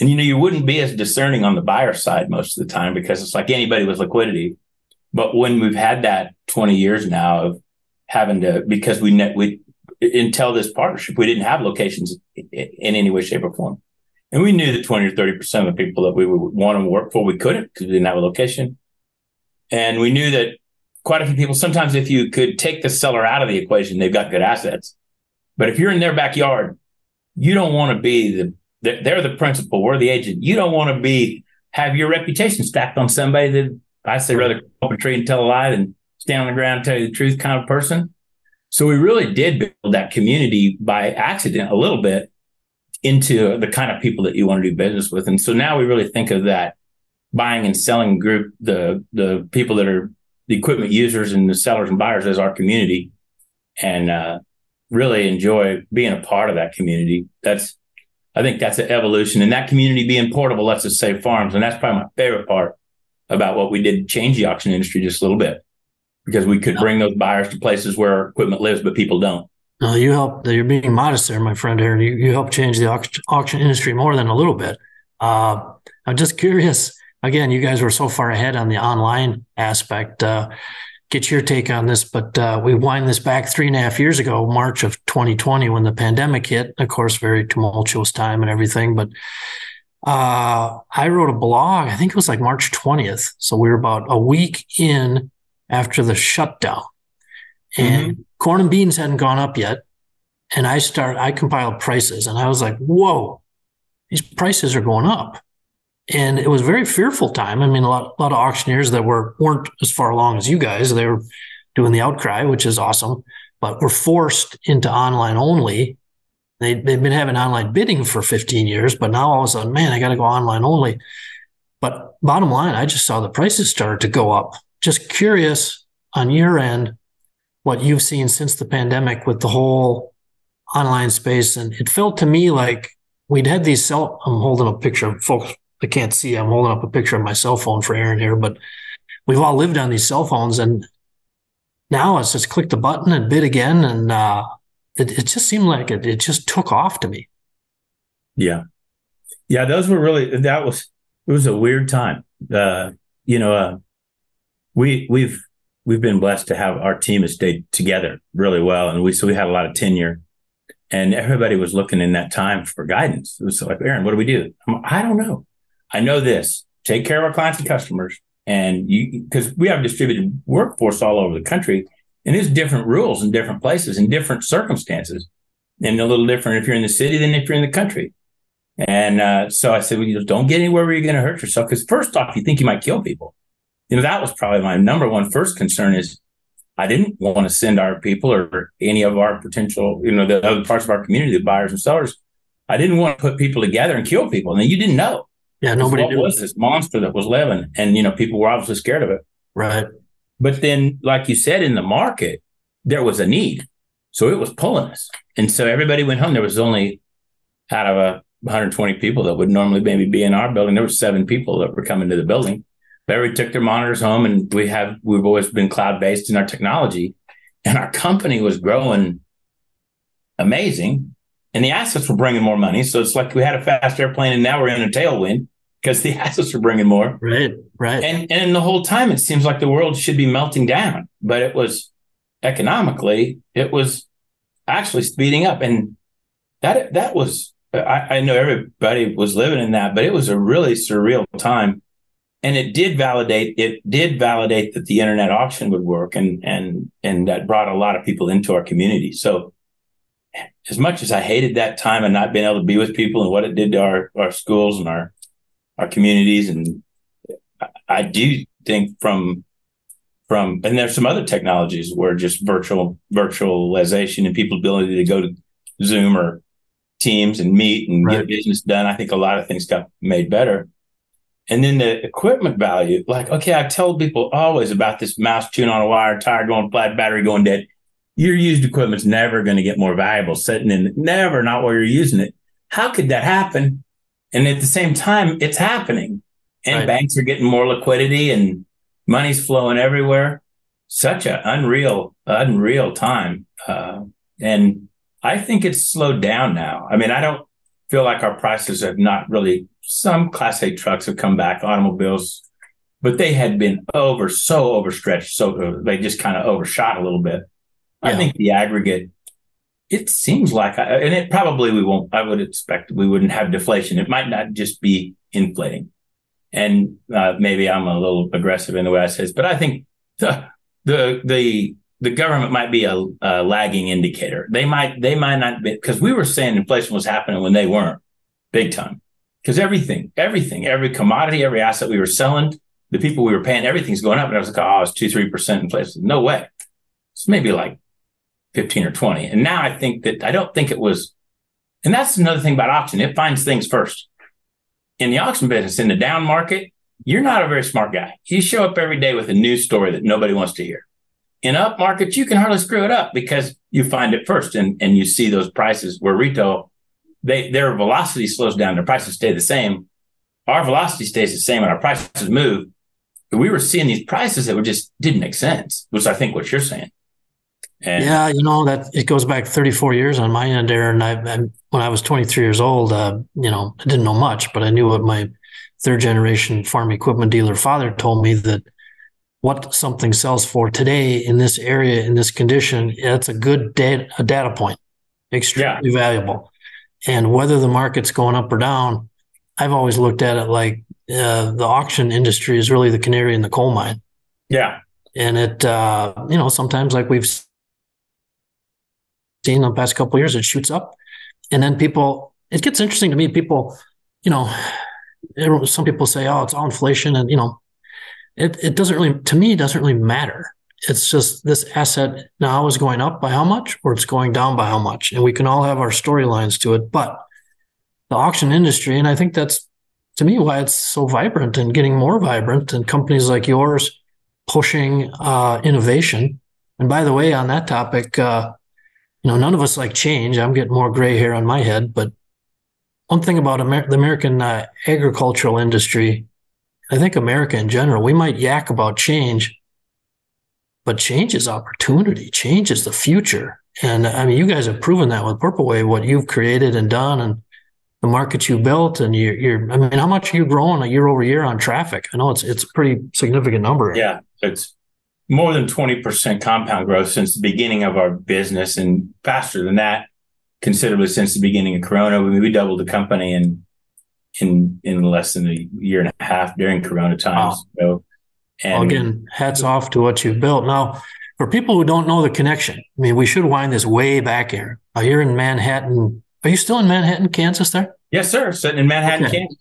And, you know, you wouldn't be as discerning on the buyer side most of the time because it's like anybody with liquidity. But when we've had that twenty years now of having to, because we, ne- we until this partnership, we didn't have locations in, in any way, shape or form. And we knew that twenty or thirty percent of the people that we would want to work for, we couldn't because we didn't have a location. And we knew that quite a few people, sometimes if you could take the seller out of the equation, they've got good assets. But if you're in their backyard, you don't want to be the, they're the principal, we're the agent. You don't want to be, have your reputation stacked on somebody that I say rather climb a tree and tell a lie than stand on the ground and tell you the truth kind of person. So we really did build that community by accident a little bit into the kind of people that you want to do business with. And so now we really think of that buying and selling group, the the people that are the equipment users and the sellers and buyers as our community, and uh, really enjoy being a part of that community. That's, I think that's an evolution. And that community being portable lets us save farms. And that's probably my favorite part about what we did to change the auction industry just a little bit, because we could bring those buyers to places where equipment lives, but people don't. No, you help. You're being modest there, my friend. Aaron, you, you help change the auction industry more than a little bit. Uh, I'm just curious. again, you guys were so far ahead on the online aspect. Uh, get your take on this, but uh, we wind this back three and a half years ago, March of twenty twenty, when the pandemic hit. Of course, very tumultuous time and everything, but uh, I wrote a blog, I think it was like March twentieth. So we were about a week in after the shutdown, and mm-hmm. corn and beans hadn't gone up yet. And I start, I compiled prices, and I was like, whoa, these prices are going up. And it was a very fearful time. I mean, a lot, a lot of auctioneers that were, weren't as far along as you guys, they were doing the outcry, which is awesome, but were forced into online only. They, they've been having online bidding for fifteen years, but now all of a sudden, man, I got to go online only. But bottom line, I just saw the prices start to go up. Just curious on your end, what you've seen since the pandemic with the whole online space. And it felt to me like we'd had these cell, I'm holding a picture, folks, I can't see, I'm holding up a picture of my cell phone for Aaron here, but we've all lived on these cell phones, and now it's just click the button and bid again. And uh, it, it just seemed like it, it just took off to me. Yeah. Yeah. Those were really, that was, it was a weird time. Uh, you know, uh, we, we've, we've been blessed to have our team has stayed together really well. And we, so we had a lot of tenure. And everybody was looking in that time for guidance. It was like, Aaron, what do we do? I'm like, I don't know. I know this. Take care of our clients and customers. And you, because we have a distributed workforce all over the country, and there's different rules in different places and different circumstances, and a little different if you're in the city than if you're in the country. And uh, so I said, well, you don't get anywhere where you're going to hurt yourself. Because first off, you think you might kill people. You know, that was probably my number one first concern is, I didn't want to send our people or any of our potential, you know, the other parts of our community, the buyers and sellers. I didn't want to put people together and kill people. I mean, you didn't know. Yeah, nobody knew. What was this monster that was living? And, you know, people were obviously scared of it. Right. But then, like you said, in the market, there was a need. So it was pulling us. And so everybody went home. There was only out of uh, one hundred twenty people that would normally maybe be in our building. There were seven people that were coming to the building. Everybody took their monitors home, and we have, we've always been cloud-based in our technology, and our company was growing amazing, and the assets were bringing more money. So it's like we had a fast airplane, and now we're in a tailwind because the assets are bringing more. Right, right. And, and the whole time, it seems like the world should be melting down, but it was economically, it was actually speeding up. And that, that was, I, I know everybody was living in that, but it was a really surreal time. And it did validate. It did validate that the internet auction would work, and and and that brought a lot of people into our community. So, as much as I hated that time and not being able to be with people and what it did to our, our schools and our our communities, and I, I do think from from and there's some other technologies where just virtual virtualization and people's ability to go to Zoom or Teams and meet and right. get business done. I think a lot of things got made better. And then the equipment value, like, okay, I tell people always about this mouse tune on a wire, tire going flat, battery going dead. Your used equipment's never going to get more valuable sitting in it, never, not while you're using it. How could that happen? And at the same time, it's happening. And right. banks are getting more liquidity and money's flowing everywhere. Such an unreal, unreal time. Uh, and I think it's slowed down now. I mean, I don't feel like our prices have not really. Some Class A trucks have come back, automobiles, but they had been over, so overstretched. So they just kind of overshot a little bit. Yeah. I think the aggregate, it seems like, I, and it probably we won't, I would expect we wouldn't have deflation. It might not just be inflating. And uh, maybe I'm a little aggressive in the way I say this, but I think the, the, the, the government might be a, a lagging indicator. They might, they might not be, because we were saying inflation was happening when they weren't, big time. Because everything, everything, every commodity, every asset we were selling, the people we were paying, everything's going up. And I was like, oh, it's two, three percent inflation. No way. It's maybe like fifteen or twenty. And now I think that I don't think it was. And that's another thing about auction. It finds things first. In the auction business, in the down market, you're not a very smart guy. You show up every day with a news story that nobody wants to hear. In up markets, you can hardly screw it up because you find it first. And, and you see those prices where retail. They, their velocity slows down. Their prices stay the same. Our velocity stays the same and our prices move. We were seeing these prices that were just didn't make sense, which I think what you're saying. And yeah, you know, that it goes back thirty-four years on my end, Aaron. I, I, when I was twenty-three years old, uh, you know, I didn't know much, but I knew what my third generation farm equipment dealer father told me that what something sells for today in this area, in this condition, that's a good data, a data point, extremely yeah. valuable. And whether the market's going up or down, I've always looked at it like uh, the auction industry is really the canary in the coal mine. Yeah. And it, uh, you know, sometimes like we've seen in the past couple of years, it shoots up. And then people, it gets interesting to me, people, you know, it, some people say, oh, it's all inflation. And, you know, it, it doesn't really, to me, it doesn't really matter. It's just this asset now is going up by how much or it's going down by how much. And we can all have our storylines to it. But the auction industry, and I think that's, to me, why it's so vibrant and getting more vibrant, and companies like yours pushing uh, innovation. And by the way, on that topic, uh, you know, none of us like change. I'm getting more gray hair on my head. But one thing about Amer- the American uh, agricultural industry, I think America in general, we might yak about change, but change is opportunity. Change is the future. And I mean, you guys have proven that with PurpleWave, what you've created and done, and the market you built, and you're, you're, I mean, how much are you growing a year over year on traffic? I know it's it's a pretty significant number. Yeah, it's more than twenty percent compound growth since the beginning of our business, and faster than that considerably since the beginning of Corona. We, we doubled the company in in in less than a year and a half during Corona times. Wow. So, and well, again, hats off to what you've built. Now, for people who don't know the connection, I mean, we should wind this way back here. Now, you're in Manhattan. Are you still in Manhattan, Kansas there? Yes, sir. Sitting in Manhattan, okay. Kansas.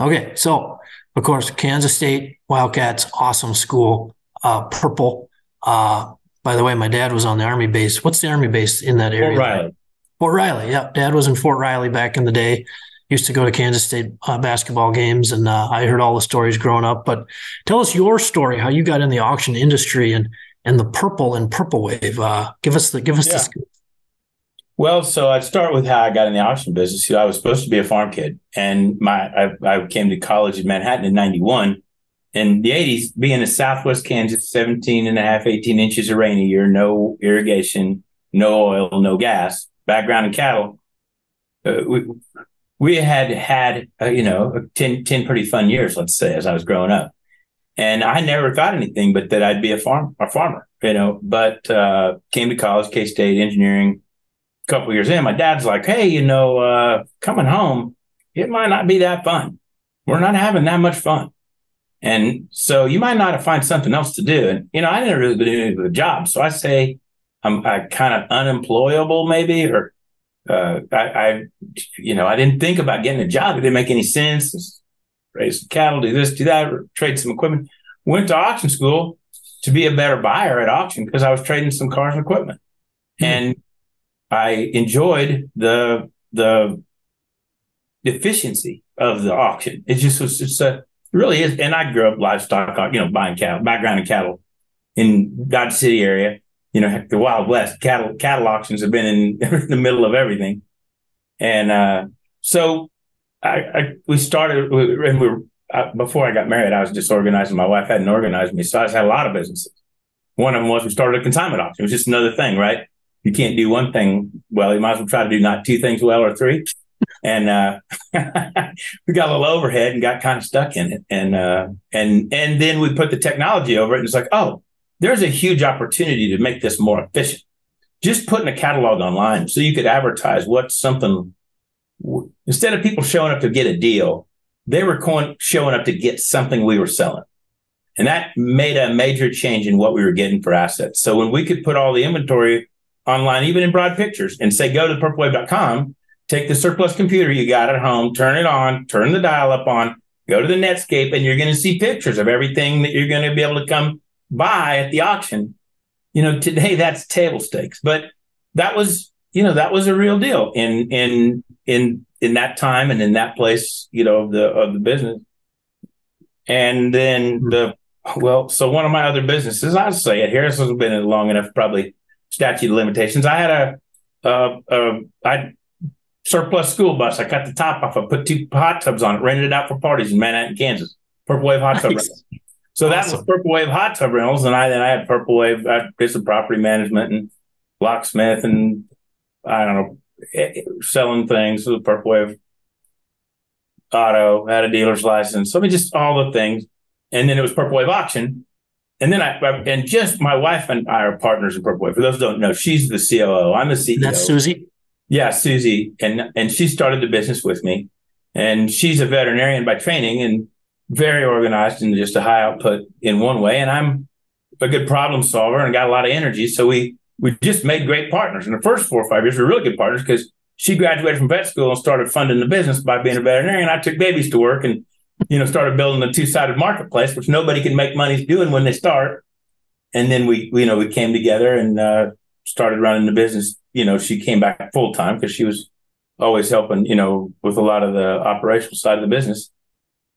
Okay. So, of course, Kansas State, Wildcats, awesome school, uh, Purple. Uh, by the way, my dad was on the Army base. What's the Army base in that area? Fort Riley. Fort Riley, yeah. Dad was in Fort Riley back in the day. Used to go to Kansas State uh, basketball games, and uh, I heard all the stories growing up. But tell us your story, how you got in the auction industry and and the Purple and PurpleWave. Uh, give us the give us yeah. the Well, so I'd start with how I got in the auction business. You know, I was supposed to be a farm kid, and my I, I came to college in Manhattan in ninety-one. In the eighties, being in Southwest Kansas, seventeen and a half, eighteen inches of rain a year, no irrigation, no oil, no gas, background in cattle. Uh, we, we had had, uh, you know, ten, ten pretty fun years, let's say, as I was growing up. And I never thought anything but that I'd be a farm, a farmer, you know, but uh, came to college, K-State engineering. Couple years in, my dad's like, hey, you know, uh, coming home, it might not be that fun. We're not having that much fun. And so you might not find something else to do. And, you know, I didn't really do a job. So I say I'm I kind of unemployable maybe, or uh, I, I, you know, I didn't think about getting a job. It didn't make any sense. Raise some cattle, do this, do that, or trade some equipment. Went to auction school to be a better buyer at auction because I was trading some cars and equipment. Mm-hmm. And I enjoyed the the efficiency of the auction. It just was just a, really is. And I grew up livestock, you know, buying cattle, background in cattle in Dodge City area. You know, the Wild West cattle cattle auctions have been in, in the middle of everything. And uh, so I, I we started we, we were, uh, before I got married. I was disorganized, and my wife hadn't organized me, so I had a lot of businesses. One of them was we started a consignment auction. It was just another thing, right? You can't do one thing well. You might as well try to do not two things well or three. And uh, we got a little overhead and got kind of stuck in it. And uh, and and then we put the technology over it. And it's like, oh, there's a huge opportunity to make this more efficient. Just putting a catalog online so you could advertise what something. Instead of people showing up to get a deal, they were going, showing up to get something we were selling. And that made a major change in what we were getting for assets. So when we could put all the inventory online, even in broad pictures, and say, go to purple wave dot com, take the surplus computer you got at home, turn it on, turn the dial up on, go to the Netscape, and you're going to see pictures of everything that you're going to be able to come buy at the auction. You know, today that's table stakes, but that was, you know, that was a real deal in in in in that time and in that place, you know, of the of the business. And then the well, so one of my other businesses, I'll say it here, this has been in long enough, probably. Statute of limitations. I had a, uh, uh, I surplus school bus. I cut the top off. I put two hot tubs on it, rented it out for parties in Manhattan, Kansas. Purple Wave hot tub nice. Rentals. So awesome. That was Purple Wave hot tub rentals, and I then I had Purple Wave. I did some property management and locksmith, and I don't know, selling things with Purple Wave. auto, had a dealer's license. So I mean, just all the things. And then it was PurpleWave Auction. And then I, I, and just my wife and I are partners in PurpleWave. For those who don't know, she's the C O O. I'm the C E O. That's Susie? Yeah, Susie. And, and she started the business with me. And she's a veterinarian by training and very organized and just a high output in one way. And I'm a good problem solver and got a lot of energy. So we, we just made great partners. In the first four or five years, we were really good partners because she graduated from vet school and started funding the business by being a veterinarian. I took babies to work and, you know, started building a two-sided marketplace, which nobody can make money doing when they start. And then we, you know, we came together and uh, started running the business. You know, she came back full time because she was always helping, you know, with a lot of the operational side of the business.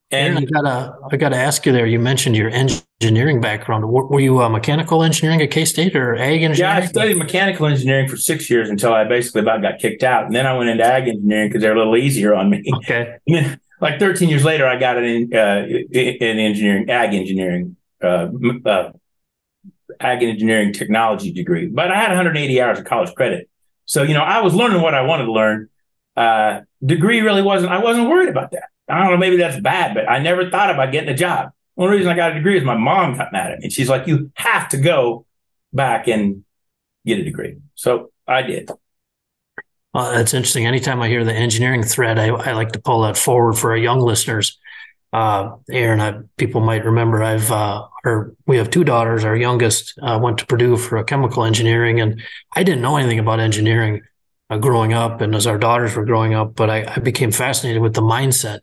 And I gotta, I gotta ask you there. You mentioned your engineering background. Were you uh, mechanical engineering at K-State or ag engineering? Yeah, I studied mechanical engineering for six years until I basically about got kicked out, and then I went into ag engineering because they're a little easier on me. Okay. And then, like thirteen years later, I got in uh, in engineering, ag engineering, uh, uh, ag engineering technology degree. But I had one hundred eighty hours of college credit, so you know I was learning what I wanted to learn. Uh, degree really wasn't. I wasn't worried about that. I don't know, maybe that's bad, but I never thought about getting a job. One reason I got a degree is my mom got mad at me. She's like, you have to go back and get a degree. So I did. Well, that's interesting. Anytime I hear the engineering thread, I, I like to pull that forward for our young listeners. Uh, Aaron, I, people might remember I've, uh, or we have two daughters. Our youngest uh, went to Purdue for chemical engineering, and I didn't know anything about engineering uh, growing up and as our daughters were growing up, but I, I became fascinated with the mindset.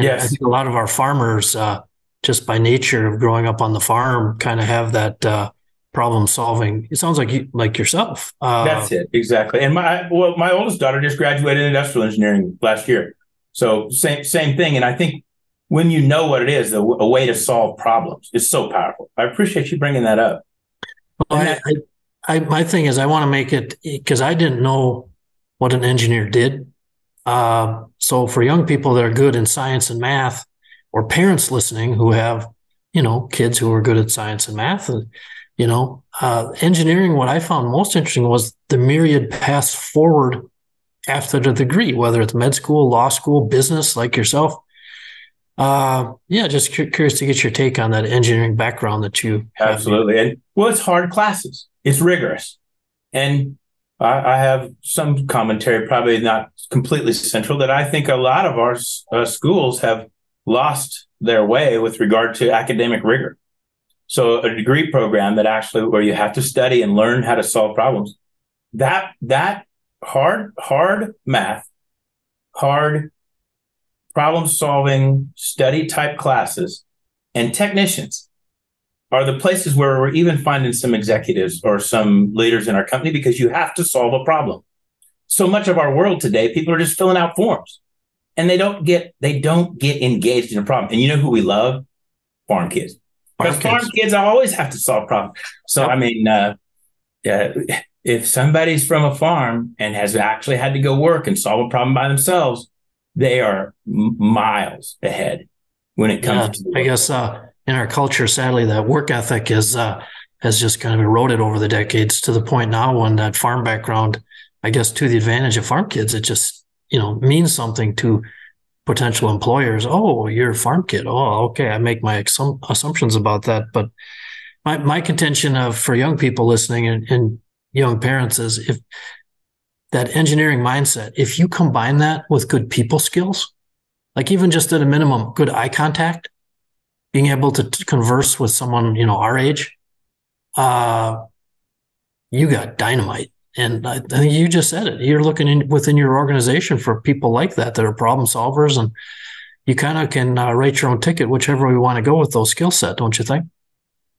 Yes. I think a lot of our farmers, uh, just by nature of growing up on the farm, kind of have that uh, problem solving. It sounds like you, like yourself. Uh, That's it, exactly. And my well, my oldest daughter just graduated industrial engineering last year, so same same thing. And I think when you know what it is, the, a way to solve problems is so powerful. I appreciate you bringing that up. Well, I, I, I, my thing is, I want to make it because I didn't know what an engineer did. Uh, so for young people that are good in science and math, or parents listening who have, you know, kids who are good at science and math, and, you know, uh, engineering, what I found most interesting was the myriad paths forward after the degree, whether it's med school, law school, business, like yourself. Uh, yeah, just cu- curious to get your take on that engineering background that you have. Absolutely. And well, it's hard classes. It's rigorous. And I have some commentary, probably not completely central, that I think a lot of our uh, schools have lost their way with regard to academic rigor. So a degree program that actually where you have to study and learn how to solve problems, that that hard, hard math, hard problem solving, study type classes and technicians are the places where we're even finding some executives or some leaders in our company because you have to solve a problem. So much of our world today, people are just filling out forms and they don't get they don't get engaged in a problem. And you know who we love? Farm kids. Because farm kids. kids always have to solve problems. So, I mean, uh, uh, if somebody's from a farm and has actually had to go work and solve a problem by themselves, they are miles ahead when it comes yeah, to the world. I guess uh in our culture, sadly, that work ethic is uh, has just kind of eroded over the decades to the point now when that farm background, I guess, to the advantage of farm kids, it just, you know, means something to potential employers. Oh, you're a farm kid. Oh, okay. I make my assum- assumptions about that. But my, my contention of for young people listening and, and young parents is if that engineering mindset, if you combine that with good people skills, like even just at a minimum, good eye contact, being able to t- converse with someone, you know, our age, uh, you got dynamite. And I, I think you just said it. You're looking in, within your organization for people like that, that are problem solvers. And you kind of can uh, write your own ticket, whichever we want to go with those skill set, don't you think?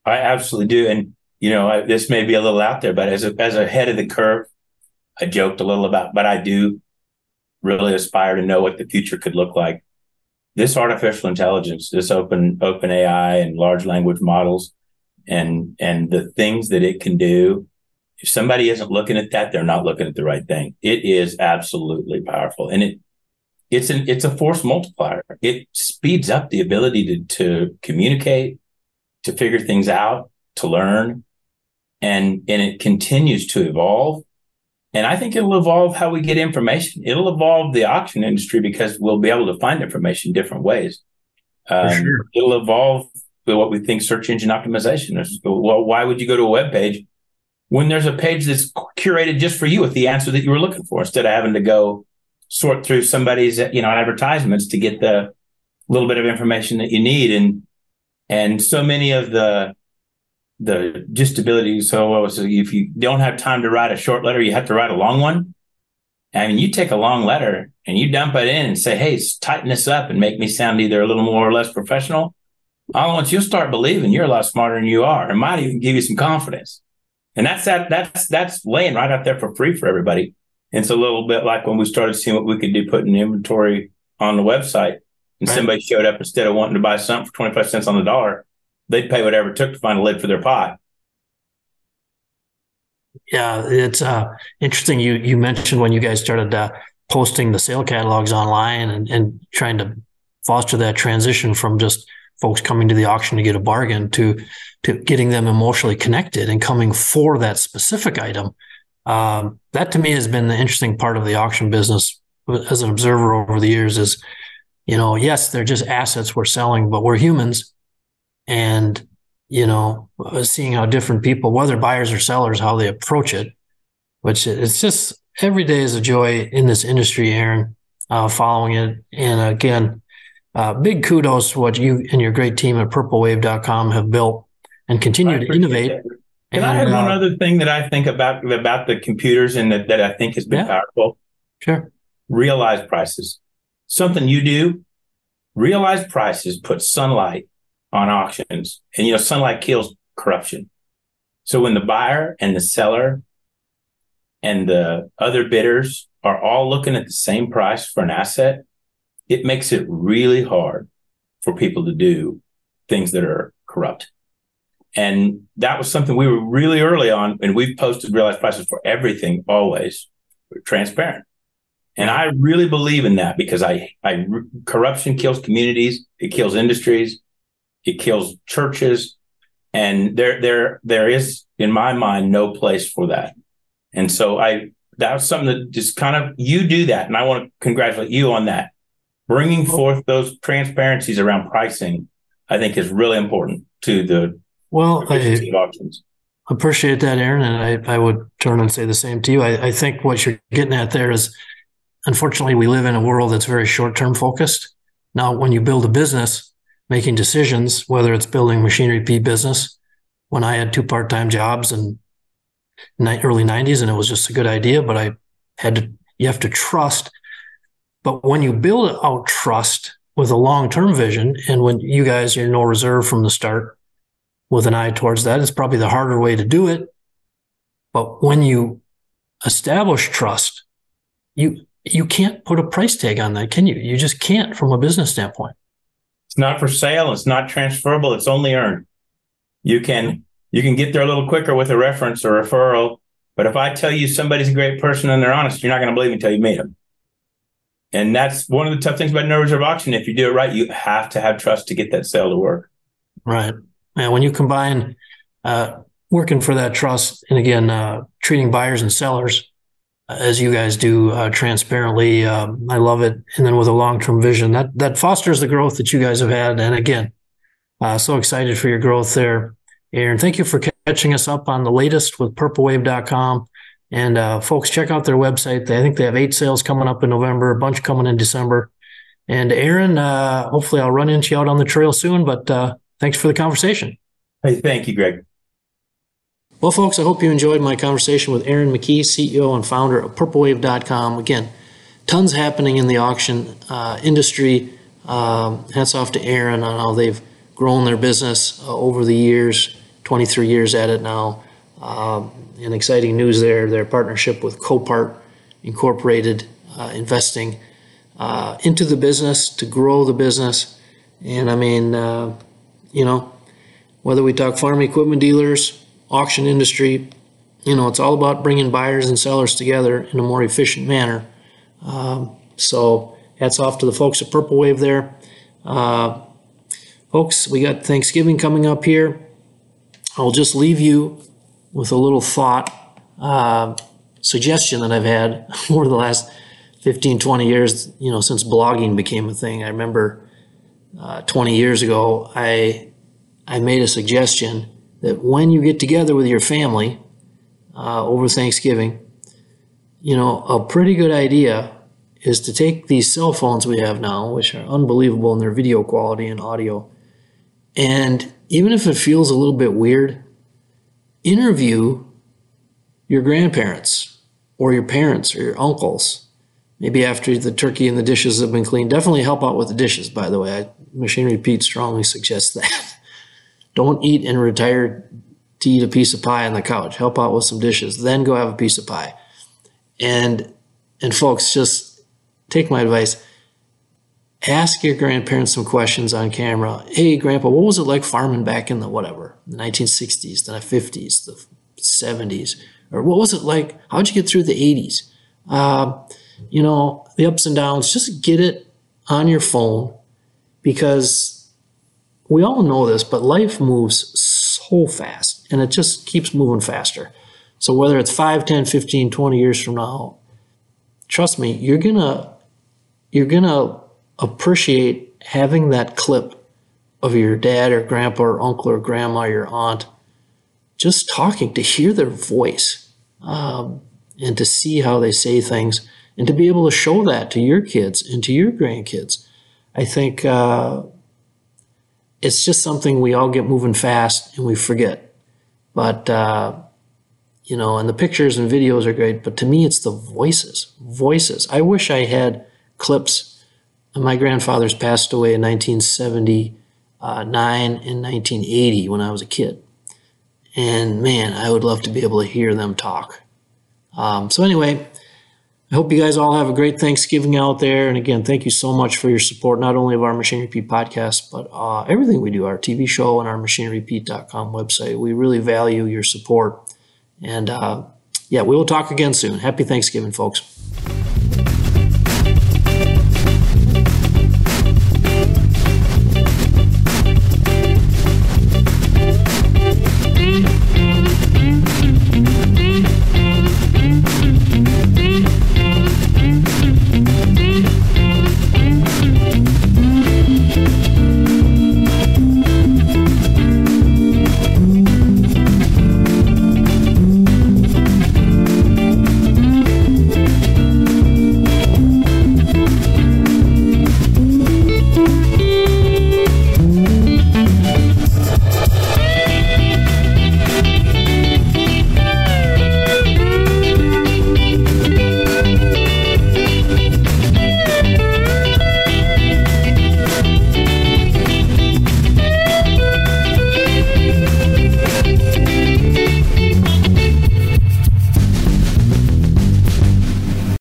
I absolutely do. And, you know, I, this may be a little out there, but as a, as a head of the curve, I joked a little about, but I do really aspire to know what the future could look like. This artificial intelligence, this open open A I and large language models and and the things that it can do, if somebody isn't looking at that, they're not looking at the right thing. It is absolutely powerful. And it it's an it's a force multiplier. It speeds up the ability to to communicate, to figure things out, to learn, and and it continues to evolve. And I think it'll evolve how we get information. It'll evolve the auction industry because we'll be able to find information different ways. Um, For sure. It'll evolve what we think search engine optimization is. Well, why would you go to a web page when there's a page that's curated just for you with the answer that you were looking for, instead of having to go sort through somebody's, you know, advertisements to get the little bit of information that you need? And and so many of the the just ability. So what was it? If you don't have time to write a short letter, you have to write a long one. I mean, you take a long letter and you dump it in and say, hey, tighten this up and make me sound either a little more or less professional. All at once, you'll start believing you're a lot smarter than you are. It might even give you some confidence. And that's that that's that's laying right out there for free for everybody. And it's a little bit like when we started seeing what we could do, putting inventory on the website, and right. somebody showed up, instead of wanting to buy something for twenty-five cents on the dollar, they'd pay whatever it took to find a lid for their pot. Yeah, it's uh, interesting. You you mentioned when you guys started uh, posting the sale catalogs online and, and trying to foster that transition from just folks coming to the auction to get a bargain to to getting them emotionally connected and coming for that specific item. Um, that to me has been the interesting part of the auction business as an observer over the years is, you know, yes, they're just assets we're selling, but we're humans. And, you know, seeing how different people, whether buyers or sellers, how they approach it, which it's just every day is a joy in this industry, Aaron, uh, following it. And again, uh, big kudos to what you and your great team at purple wave dot com have built and continue to innovate. That. Can and, I have uh, one other thing that I think about about the computers and that, that I think has been yeah, powerful? Sure. Realized prices. Something you do, realized prices put sunlight on auctions. And, you know, sunlight kills corruption. So when the buyer and the seller and the other bidders are all looking at the same price for an asset, it makes it really hard for people to do things that are corrupt. And that was something we were really early on, and we've posted realized prices for everything always. We're transparent. And I really believe in that because I, I corruption kills communities, it kills industries, it kills churches, and there, there, there is, in my mind, no place for that. And so I, that was something that just kind of, you do that. And I want to congratulate you on that. Bringing forth those transparencies around pricing, I think is really important to the well, efficiency of auctions. I appreciate that, Aaron. And I, I would turn and say the same to you. I, I think what you're getting at there is, unfortunately, we live in a world that's very short-term focused. Now, when you build a business, making decisions, whether it's building machinery P business, when I had two part-time jobs in the early nineties, and it was just a good idea, but I had to, you have to trust. But when you build out trust with a long-term vision, and when you guys are no reserve from the start with an eye towards that, it's probably the harder way to do it. But when you establish trust, you, you can't put a price tag on that, can you? You just can't from a business standpoint. It's not for sale. It's not transferable. It's only earned. You can you can get there a little quicker with a reference or referral. But if I tell you somebody's a great person and they're honest, you're not going to believe me until you meet them. And that's one of the tough things about no reserve auction. If you do it right, you have to have trust to get that sale to work. Right. And when you combine uh, working for that trust and, again, uh, treating buyers and sellers as you guys do uh, transparently. Um, I love it. And then with a long-term vision, that that fosters the growth that you guys have had. And again, uh, so excited for your growth there. Aaron, thank you for catching us up on the latest with purple wave dot com. And uh, folks, check out their website. They, I think they have eight sales coming up in November, a bunch coming in December. And Aaron, uh, hopefully I'll run into you out on the trail soon, but uh, thanks for the conversation. Hey, thank you, Greg. Well, folks, I hope you enjoyed my conversation with Aaron McKee, C E O and founder of purple wave dot com. Again, tons happening in the auction uh, industry. Um, hats off to Aaron on how they've grown their business uh, over the years, twenty-three years at it now. Um, and exciting news there, their partnership with Copart Incorporated, uh, investing uh, into the business to grow the business. And, I mean, uh, you know, whether we talk farm equipment dealers, auction industry, you know, it's all about bringing buyers and sellers together in a more efficient manner. Um, so hats off to the folks at Purple Wave there. Uh, folks, we got Thanksgiving coming up here. I'll just leave you with a little thought. Uh, suggestion that I've had over the last fifteen, twenty years, you know, since blogging became a thing. I remember uh, twenty years ago, I, I made a suggestion that when you get together with your family uh, over Thanksgiving, you know, a pretty good idea is to take these cell phones we have now, which are unbelievable in their video quality and audio, and even if it feels a little bit weird, interview your grandparents or your parents or your uncles, maybe after the turkey and the dishes have been cleaned. Definitely help out with the dishes, by the way. I, Machinery Pete strongly suggests that. Don't eat and retire to eat a piece of pie on the couch. Help out with some dishes, then go have a piece of pie. And, and folks, just take my advice. Ask your grandparents some questions on camera. Hey, Grandpa, what was it like farming back in the whatever, the nineteen sixties, the fifties, the seventies? Or what was it like? How'd you get through the eighties? Uh, you know, the ups and downs. Just get it on your phone, because we all know this, but life moves so fast, and it just keeps moving faster. So whether it's five, ten, fifteen, twenty years from now, trust me, you're gonna, you're gonna appreciate having that clip of your dad or grandpa or uncle or grandma, or your aunt, just talking, to hear their voice um, and to see how they say things and to be able to show that to your kids and to your grandkids. I think uh, it's just something we all get moving fast and we forget. But, uh, you know, and the pictures and videos are great, but to me, it's the voices, voices. I wish I had clips. My grandfather's passed away in nineteen seventy-nine and nineteen eighty when I was a kid. And man, I would love to be able to hear them talk. Um, so anyway, I hope you guys all have a great Thanksgiving out there. And again, thank you so much for your support, not only of our Machinery Pete podcast, but uh, everything we do, our T V show and our machinery pete dot com website. We really value your support. And uh, yeah, we will talk again soon. Happy Thanksgiving, folks.